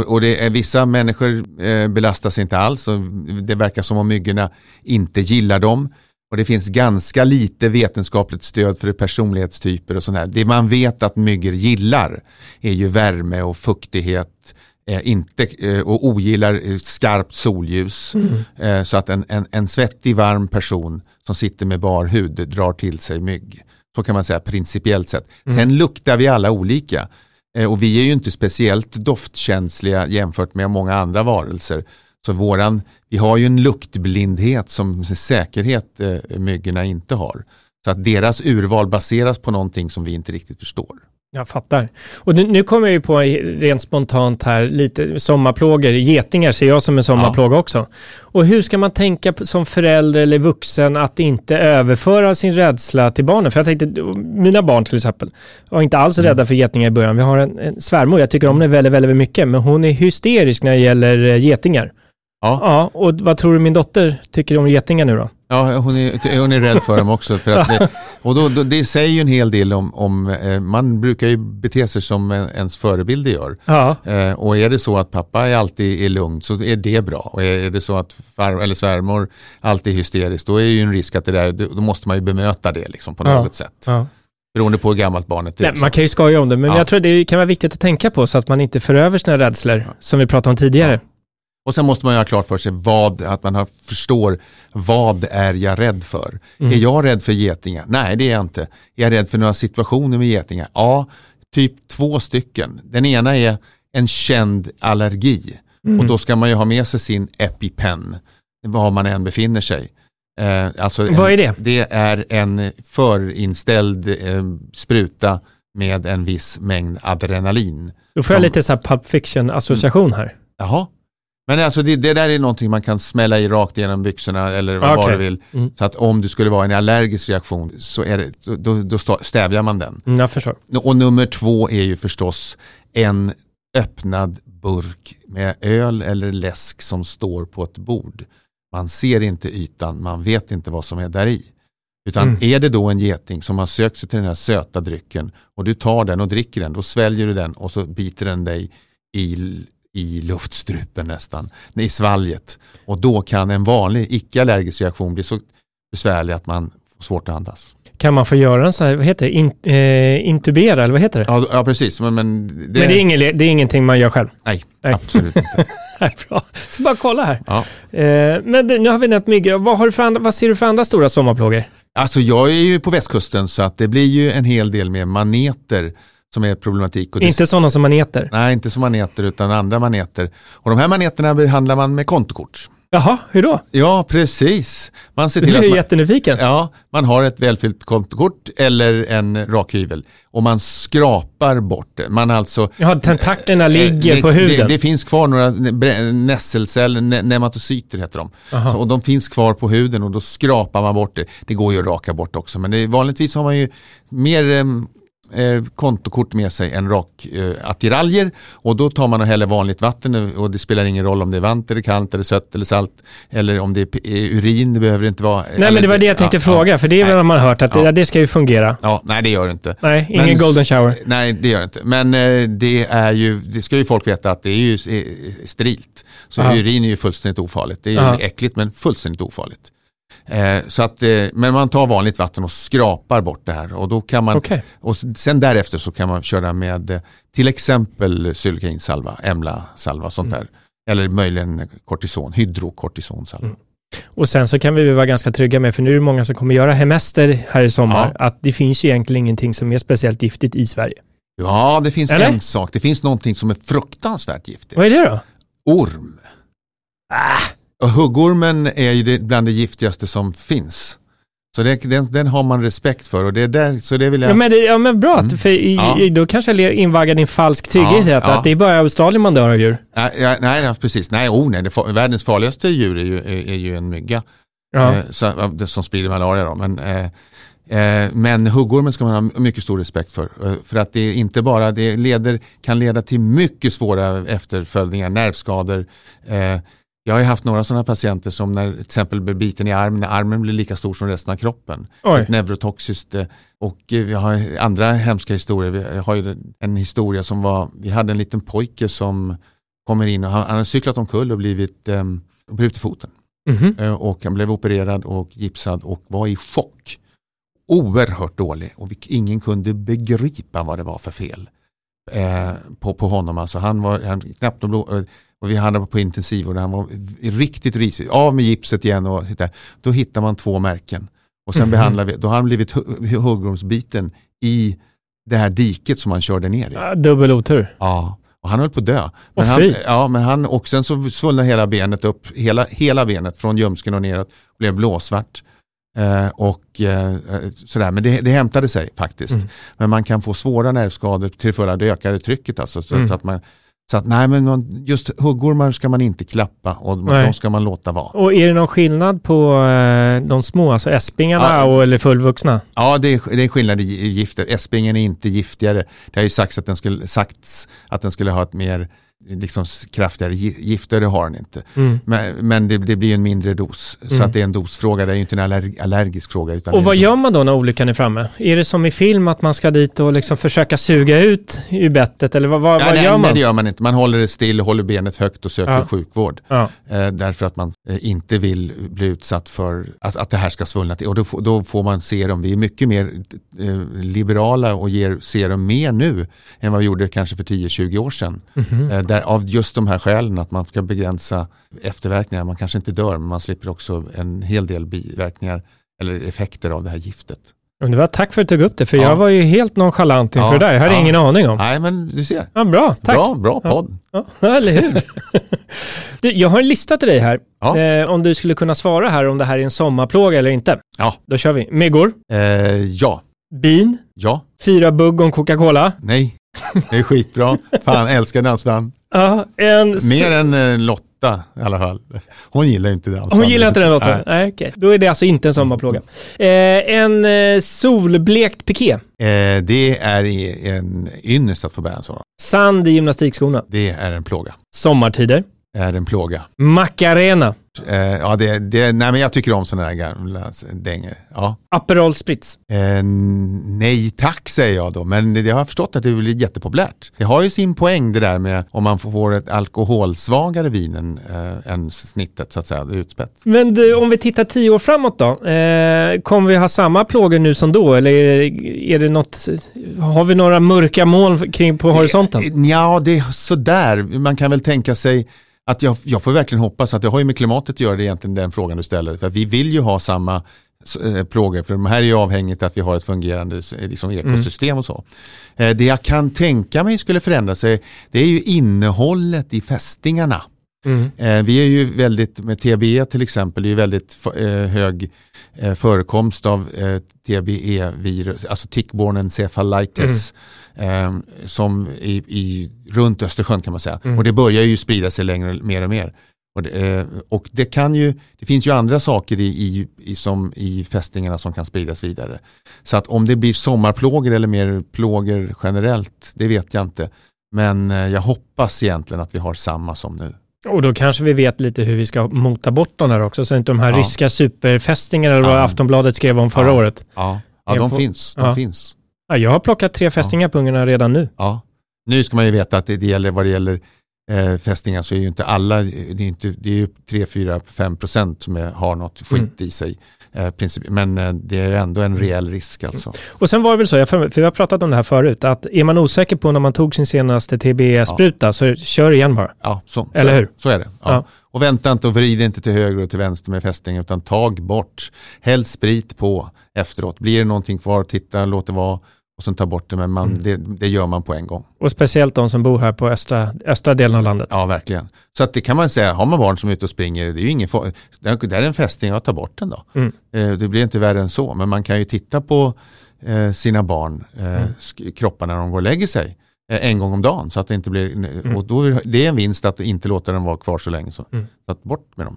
Och det är, vissa människor eh, belastas inte alls. Och det verkar som om myggorna inte gillar dem. Och det finns ganska lite vetenskapligt stöd för personlighetstyper och sånt där. Det man vet att myggor gillar är ju värme och fuktighet. Eh, inte, eh, och ogillar skarpt solljus. Mm. Eh, så att en, en, en svettig, varm person som sitter med bar hud drar till sig mygg. Så kan man säga principiellt sett. Mm. Sen luktar vi alla olika. Och vi är ju inte speciellt doftkänsliga jämfört med många andra varelser. Så våran, vi har ju en luktblindhet som säkerhet eh, myggorna inte har. Så att deras urval baseras på någonting som vi inte riktigt förstår. Jag fattar. Och nu, nu kommer jag ju på rent spontant här lite sommarplågor. Getingar ser jag som en sommarplåga, ja. Också. Och hur ska man tänka som förälder eller vuxen att inte överföra sin rädsla till barnen? För jag tänkte, mina barn till exempel var inte alls rädda mm. för getingar i början. Vi har en, en svärmor, jag tycker om henne väldigt, väldigt mycket. Men hon är hysterisk när det gäller getingar. Ja. Ja, och vad tror du min dotter tycker om getingar nu då? Ja, hon är, hon är rädd för dem också. För att det, och då, då, det säger ju en hel del om, om man brukar ju bete sig som ens förebilder gör. Ja. Eh, och är det så att pappa är alltid är lugn så är det bra. Och är det så att far, eller svärmor alltid är hysterisk, då är det ju en risk att det där, då måste man ju bemöta det liksom på något ja. sätt. Ja. Beroende på hur gammalt barnet är. Nej, man kan ju skoja om det, men ja. jag tror det kan vara viktigt att tänka på så att man inte för över sina rädslor ja. som vi pratade om tidigare. Ja. Och sen måste man göra klart för sig vad, att man har, förstår vad är jag rädd för. Mm. Är jag rädd för getingar? Nej, det är jag inte. Är jag rädd för några situationer med getingar? Ja, typ två stycken. Den ena är en känd allergi. Mm. Och då ska man ju ha med sig sin EpiPen, var man än befinner sig. Eh, alltså en, vad är det? Det är en förinställd eh, spruta med en viss mängd adrenalin. Då får som, jag lite så här Pulp Fiction-association här. Mm, jaha. Men alltså det, det där är någonting man kan smälla i rakt genom byxorna eller vad, okay. vad du vill. Mm. Så att om det skulle vara en allergisk reaktion så är det, då, då stävjar man den. Mm, jag förstår. Och nummer två är ju förstås en öppnad burk med öl eller läsk som står på ett bord. Man ser inte ytan, man vet inte vad som är där i. Utan mm. är det då en geting som har sökt sig till den här söta drycken och du tar den och dricker den, då sväljer du den och så biter den dig i i luftstrupen nästan, i svalget. Och då kan en vanlig icke-allergisk reaktion bli så besvärlig att man får svårt att andas. Kan man få göra en sån här, vad heter det, In, eh, intubera eller vad heter det? Ja, ja precis. Men, men, det, men det, är ingen, det är ingenting man gör själv? Nej, nej. Absolut inte. Bra. Så bara kolla här. Ja. Eh, men nu har vi nämnt mygg. Vad, har du för andra, vad ser du för andra stora sommarplågor? Alltså jag är ju på västkusten så att det blir ju en hel del med maneter som är problematik. Och inte det... sådana som maneter? Nej, inte som maneter utan andra maneter. Och de här maneterna behandlar man med kontokort. Jaha, hur då? Ja, precis. Man ser till du blir att man... jättenyfiken. Ja, man har ett välfyllt kontokort eller en rakhyvel. Och man skrapar bort det. Man alltså... Ja, tentaklerna ligger ne- på huden. Det, det finns kvar några nässelceller, ne- nematocyter heter de. Så, och de finns kvar på huden och då skrapar man bort det. Det går ju att raka bort också. Men det är, vanligtvis har man ju mer... Eh, kontokort med sig en rak eh, attiraljer och då tar man och häller vanligt vatten och det spelar ingen roll om det är varmt eller kallt eller sött eller salt eller om det är urin, det behöver inte vara... Nej men det var det jag tänkte ja, fråga ja, för det är nej, väl man har hört att ja, det, det ska ju fungera. Ja, nej det gör det inte. Nej, ingen men, golden shower. Nej det gör det inte. Men eh, det är ju, det ska ju folk veta att det är ju är sterilt. Så aha. Urin är ju fullständigt ofarligt. Det är ju aha. äckligt men fullständigt ofarligt. Eh, så att, eh, men man tar vanligt vatten och skrapar bort det här och då kan man okay. och sen därefter så kan man köra med eh, till exempel sylkinsalva, emlasalva sånt mm. där eller möjligen kortison, hydrokortisonsalva. Mm. Och sen så kan vi vara ganska trygga med för nu är det många som kommer göra hemester här i sommar ja. Att det finns ju egentligen ingenting som är speciellt giftigt i Sverige. Ja, det finns eller? En sak. Det finns någonting som är fruktansvärt giftigt. Vad är det då? Orm. Ah. Och huggormen är ju det, bland det giftigaste som finns. Så det, den, den har man respekt för och det är där, så det vill jag... Ja men, det, ja, men bra, mm. för i, ja. i, då kanske jag invagar din falsk trygghet ja, att, ja. Att det är bara Australien man dör av djur. Ja, ja, nej, precis. Nej, oh, nej det, världens farligaste djur är ju, är, är ju en mygga ja. eh, så, som sprider malaria då. Men, eh, eh, men huggormen ska man ha mycket stor respekt för. För att det är inte bara, det leder, kan leda till mycket svåra efterföljningar, nervskador... Eh, Jag har ju haft några sådana patienter som när till exempel blir biten i armen, när armen blir lika stor som resten av kroppen. Oj. Ett neurotoxiskt och vi har andra hemska historier. Vi har ju en historia som var, vi hade en liten pojke som kommer in och han hade cyklat omkull och blivit um, brutit foten. Mm-hmm. Och han blev opererad och gipsad och var i chock. Oerhört dålig och vi, ingen kunde begripa vad det var för fel eh, på, på honom. Alltså han var han, knappt och blå... Och vi hade på intensivvården, han var riktigt risig. Av med gipset igen och titta. Då hittar man två märken. Och sen mm-hmm. behandlar vi, då har han blivit huggormsbiten i det här diket som han körde ner i. Ja, dubbel otur. Ja, och han höll på att dö. Men oh, han, ja, men han, och sen så svullnade hela benet upp, hela, hela benet från ljumsken och neråt, blev blåsvart. Eh, och eh, sådär, men det, det hämtade sig faktiskt. Mm. Men man kan få svåra nervskador till följd av det ökade trycket alltså, så, mm. så att man... Så att nej, men just huggormar ska man inte klappa och nej. De ska man låta vara. Och är det någon skillnad på de små, alltså espingarna ja. Och, eller fullvuxna? Ja, det är, det är skillnad i gifter. Espingen är inte giftigare. Det har ju sagts att den skulle, sagts att den skulle ha ett mer liksom, kraftigare gifter, det har den inte. Mm. Men, men det, det blir en mindre dos. Så mm. att det är en dosfråga, det är ju inte en allerg, allergisk fråga. Utan och vad gör man då när olyckan är framme? Är det som i film att man ska dit och liksom försöka suga ut i bettet? Eller vad, vad, ja, vad nej, gör man? Nej, det gör man inte. Man håller det still, håller benet högt och söker ja. Sjukvård. Ja. Eh, därför att man eh, inte vill bli utsatt för att, att det här ska svullna till. Och då, då får man serum. Vi är mycket mer eh, liberala och ger serum mer nu än vad vi gjorde kanske för tio till tjugo år sedan. Mm-hmm. Eh, Där av just de här skälen att man ska begränsa efterverkningar. Man kanske inte dör men man slipper också en hel del biverkningar eller effekter av det här giftet. Underbar, tack för att du tog upp det för ja. Jag var ju helt nonchalant inför ja. Det där. Jag hade ja. Ingen aning om. Nej men du ser. Ja, bra, tack. Bra, bra podd. Ja, ja eller hur? Du, jag har en lista till dig här. Ja. Eh, om du skulle kunna svara här om det här är en sommarplåga eller inte. Ja. Då kör vi. Myggor? Eh, ja. Bin? Ja. Fyra bugg om Coca-Cola? Nej. Det är skitbra. Fan, älskar dansband. Ja, en... Mer än eh, Lotta i alla fall. Hon gillar inte dansband. Hon gillar inte den Lotta? Nej, Nej okej. Då är det alltså inte en sommarplåga. Eh, en eh, solblekt piké? Eh, det är en ynnest att få bära en sådan. Sand i gymnastikskorna? Det är en plåga. Sommartider? Är en plåga. Macarena. Eh, ja, det, det, nej, men jag tycker om sådana här gamla dänger. Ja. Aperol Spritz. Eh, nej tack, säger jag då. Men det, jag har förstått att det blir jättepopulärt. Det har ju sin poäng det där med om man får ett alkoholsvagare vin än, eh, än snittet, så att säga, utspätt. Men du, om vi tittar tio år framåt då. Eh, kommer vi ha samma plågor nu som då? Eller är det, är det något, har vi några mörka moln kring på horisonten? Ja, det är sådär. Man kan väl tänka sig att jag, jag får verkligen hoppas att det har ju med klimatet att göra, det egentligen den frågan du ställer. För att vi vill ju ha samma eh, plågor, för de här är ju avhängigt att vi har ett fungerande liksom, ekosystem mm. och så. Eh, det jag kan tänka mig skulle förändra sig, det är ju innehållet i fästingarna. Mm. Eh, vi är ju väldigt, med T B E till exempel, det är ju väldigt eh, hög eh, förekomst av eh, T B E-virus, alltså tick-borne encephalitis, mm. eh, som i, i, runt Östersjön kan man säga. Mm. Och det börjar ju sprida sig längre, mer och mer. Och det, eh, och det, kan ju, det finns ju andra saker i, i, i, som, i fästingarna som kan spridas vidare. Så att om det blir sommarplågor eller mer plågor generellt, det vet jag inte. Men eh, jag hoppas egentligen att vi har samma som nu. Och då kanske vi vet lite hur vi ska mota bort de här också, så inte de här ja. ryska superfästingarna eller vad ja. Aftonbladet skrev om förra ja. året. Ja, ja de på... finns. De ja. finns. Ja, jag har plockat tre fästingar ja. på ungarna redan nu. Ja. Nu ska man ju veta att det gäller, vad det gäller eh, fästingar så är ju inte alla, det är, inte, det är ju tre, fyra, fem procent som är, har något skit mm. i sig. Eh, princip, men eh, det är ju ändå en reell risk alltså. Mm. Och sen var det väl så, jag för, för vi har pratat om det här förut, att är man osäker på när man tog sin senaste T B E-spruta ja. så kör igen bara. Ja, så, Eller så, hur? Så är det. Ja. Ja. Och vänta inte och vrid inte till höger och till vänster med fästing, utan tag bort. Häll sprit på efteråt. Blir det någonting kvar, titta, låt det vara. Och sen ta bort det, men man, mm. det, det gör man på en gång. Och speciellt de som bor här på östra, östra delen av landet. Ja, verkligen. Så att det kan man säga, har man barn som är ute och springer, det är ju ingen for- det är en fästing, att ta bort den då. Mm. Eh, det blir inte värre än så, men man kan ju titta på eh, sina barn, eh, mm. sk- kroppar när de går och lägger sig eh, en gång om dagen. Så att det inte blir, mm. och då, det är en vinst att inte låta dem vara kvar så länge. Så, mm. så att bort med dem.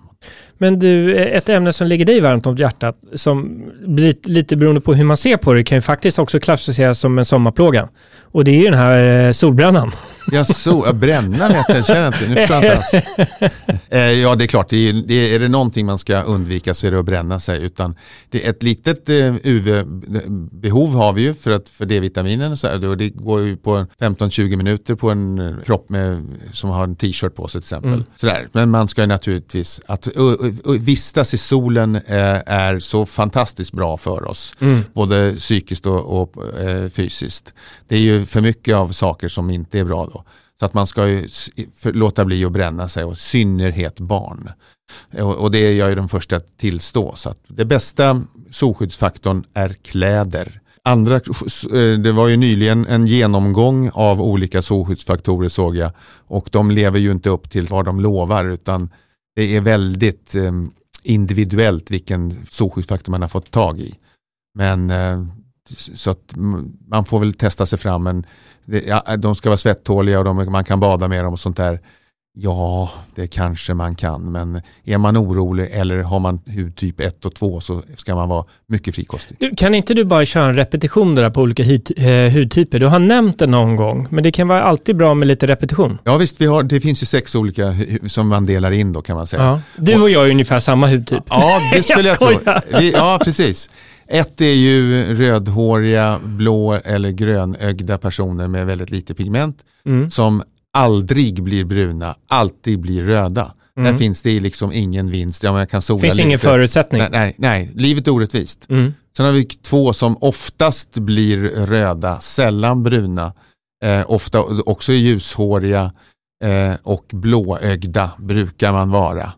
Men du, ett ämne som ligger dig varmt om hjärtat, som blir lite beroende på hur man ser på det, kan ju faktiskt också klassificeras som en sommarplåga. Och det är ju den här solbrännan. Ja, så, jag brännar vet jag, känner inte. Nu förstår jag inte alls. Ja, det är klart. Det är, det, är det någonting man ska undvika så är det att bränna sig. Utan det är ett litet U V-behov har vi ju för, att, för D-vitaminen. Och så här, det går ju på femton till tjugo minuter på en kropp med, som har en t-shirt på sig till exempel. Mm. Sådär. Men man ska ju naturligtvis... Att vistas i solen är så fantastiskt bra för oss. Mm. Både psykiskt och, och fysiskt. Det är ju för mycket av saker som inte är bra då. Så att man ska ju låta bli att bränna sig, och synnerhet barn. Och det är jag ju den första att tillstå. Så att det bästa solskyddsfaktorn är kläder. Andra, det var ju nyligen en genomgång av olika solskyddsfaktorer såg jag. Och de lever ju inte upp till vad de lovar, utan det är väldigt eh, individuellt vilken solskyddsfaktor man har fått tag i. Men eh, så att man får väl testa sig fram. Men det, ja, de ska vara svettåliga och de, man kan bada med dem och sånt där. Ja, det kanske man kan. Men är man orolig eller har man hudtyp ett och två så ska man vara mycket frikostig. Du, kan inte du bara köra en repetition där på olika hud, eh, hudtyper? Du har nämnt det någon gång, men det kan vara alltid bra med lite repetition. Ja visst, vi har, det finns ju sex olika som man delar in då kan man säga. Ja. Du och jag är ungefär samma hudtyp. Ja, det skulle jag, jag tro. Vi, ja, precis. Ett är ju rödhåriga, blå eller grönögda personer med väldigt lite pigment mm. som aldrig blir bruna, alltid blir röda. Mm. Där finns det liksom ingen vinst. Ja, men jag kan sola finns lite. Ingen förutsättning. Nej, nej, nej. Livet är orättvist. Mm. Sen har vi två som oftast blir röda, sällan bruna. Eh, ofta också ljushåriga eh, och blåögda brukar man vara.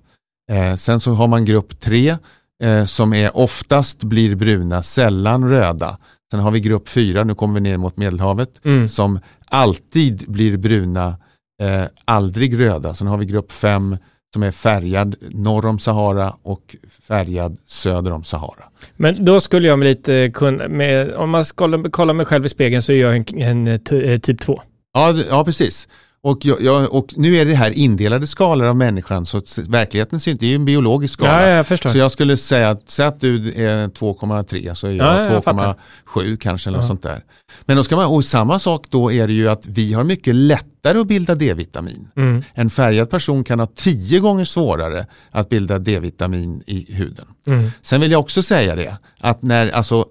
Eh, sen så har man grupp tre eh, som är oftast blir bruna, sällan röda. Sen har vi grupp fyra, nu kommer vi ner mot Medelhavet, mm. som alltid blir bruna eh, aldrig röda. Sen har vi grupp fem som är färgad norr om Sahara och färgad söder om Sahara. Men då skulle jag med lite kunna, med, om man ska kolla mig själv i spegeln så är jag en, en, en typ två. Ja, ja precis. Och, jag, jag, och nu är det här indelade skalor av människan, så verkligheten ser inte, det är ju en biologisk skala. Ja, jag förstår. Så jag skulle säga att, säg att du är två komma tre så är jag ja, två komma sju kanske eller ja. Sånt där. Men då ska man, och samma sak då är det ju att vi har mycket lättare att bilda D-vitamin. Mm. En färgad person kan ha tio gånger svårare att bilda D-vitamin i huden. Mm. Sen vill jag också säga det, att när alltså,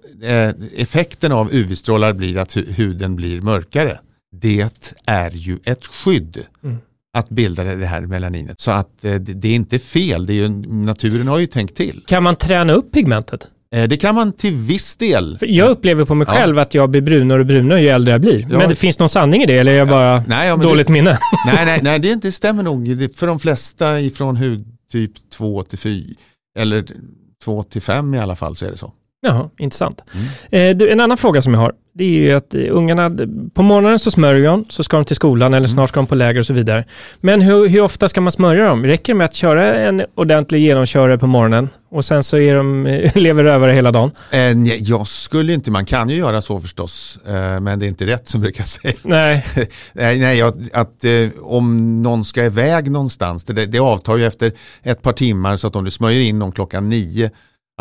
effekten av U V-strålar blir att huden blir mörkare. Det är ju ett skydd mm. att bilda det här melaninet. Så att det, det är inte fel. Det är ju, naturen har ju tänkt till. Kan man träna upp pigmentet? Det kan man till viss del. För jag upplever på mig ja. själv att jag blir brunare och brunare ju äldre jag blir. Ja. Men det finns någon sanning i det, eller är jag bara ja. Nej, ja, dåligt det, minne? nej, nej, nej, det är inte, stämmer nog. För de flesta ifrån hudtyp två till fyra eller två till fem i alla fall så är det så. Ja, intressant. Mm. Eh, du, en annan fråga som jag har, det är ju att ungarna, på morgonen så smörjer de, så ska de till skolan eller snart ska de på läger och så vidare. Men hur, hur ofta ska man smörja dem? Räcker det med att köra en ordentlig genomkörare på morgonen och sen så är de, lever rövare hela dagen? Eh, nej, jag skulle inte, man kan ju göra så förstås, eh, men det är inte rätt som brukar säga. Nej. nej, nej att, att eh, om någon ska iväg någonstans, det, det avtar ju efter ett par timmar, så att om du smörjer in dem klockan nio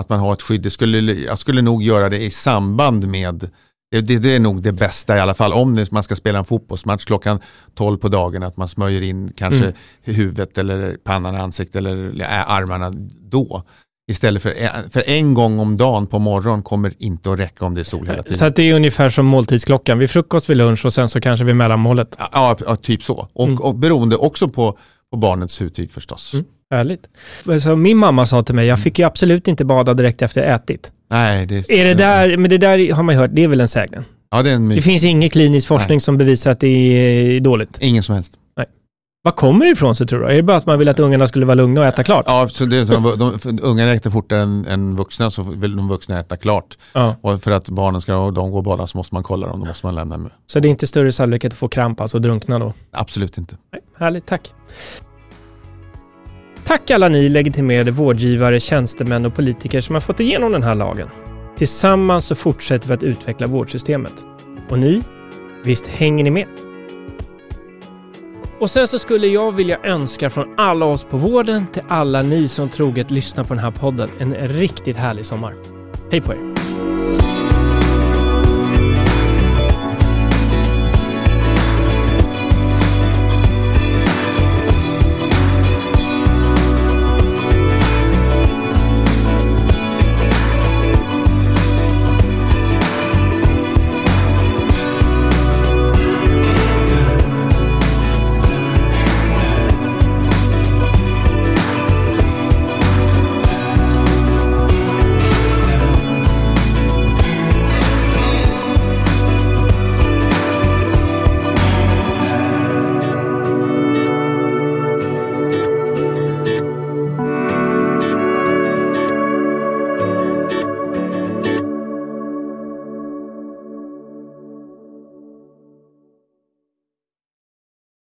att man har ett skydd. Det skulle, jag skulle nog göra det i samband med det, det, det är nog det bästa i alla fall. Om det, man ska spela en fotbollsmatch klockan tolv på dagen, att man smörjer in kanske mm. huvudet eller pannan, ansiktet eller äh, armarna då. Istället för, för en gång om dagen på morgon kommer inte att räcka om det är sol hela tiden. Så att det är ungefär som måltidsklockan. Vid frukost, vid lunch och sen så kanske vid mellanmålet. Ja, ja typ så. Och, mm. och beroende också på, på barnets hudtyp förstås. Mm. Ärligt. Så min mamma sa till mig, jag fick ju absolut inte bada direkt efter ätit. Nej, det är, är det där, men det där har man hört, det är väl en sägning. Ja, det är en myt. Det finns ingen klinisk forskning Nej. Som bevisar att det är dåligt. Ingen som helst. Nej. Vad kommer det ifrån så tror jag? Är det bara att man vill att ungarna skulle vara lugna och äta klart? Ja, så det är så de, de, de ungarna äter fortare än, än vuxna, så vill de vuxna äta klart. Ja. Och för att barnen ska och de går och badar så måste man kolla dem, då måste man lämna med. Så det är inte större sannolikhet att få kramp, alltså drunkna då? Absolut inte. Nej, härligt, tack. Tack alla ni legitimerade vårdgivare, tjänstemän och politiker som har fått igenom den här lagen. Tillsammans så fortsätter vi att utveckla vårdsystemet. Och ni, visst hänger ni med? Och sen så skulle jag vilja önska från alla oss på vården till alla ni som troget lyssnar på den här podden en riktigt härlig sommar. Hej på er!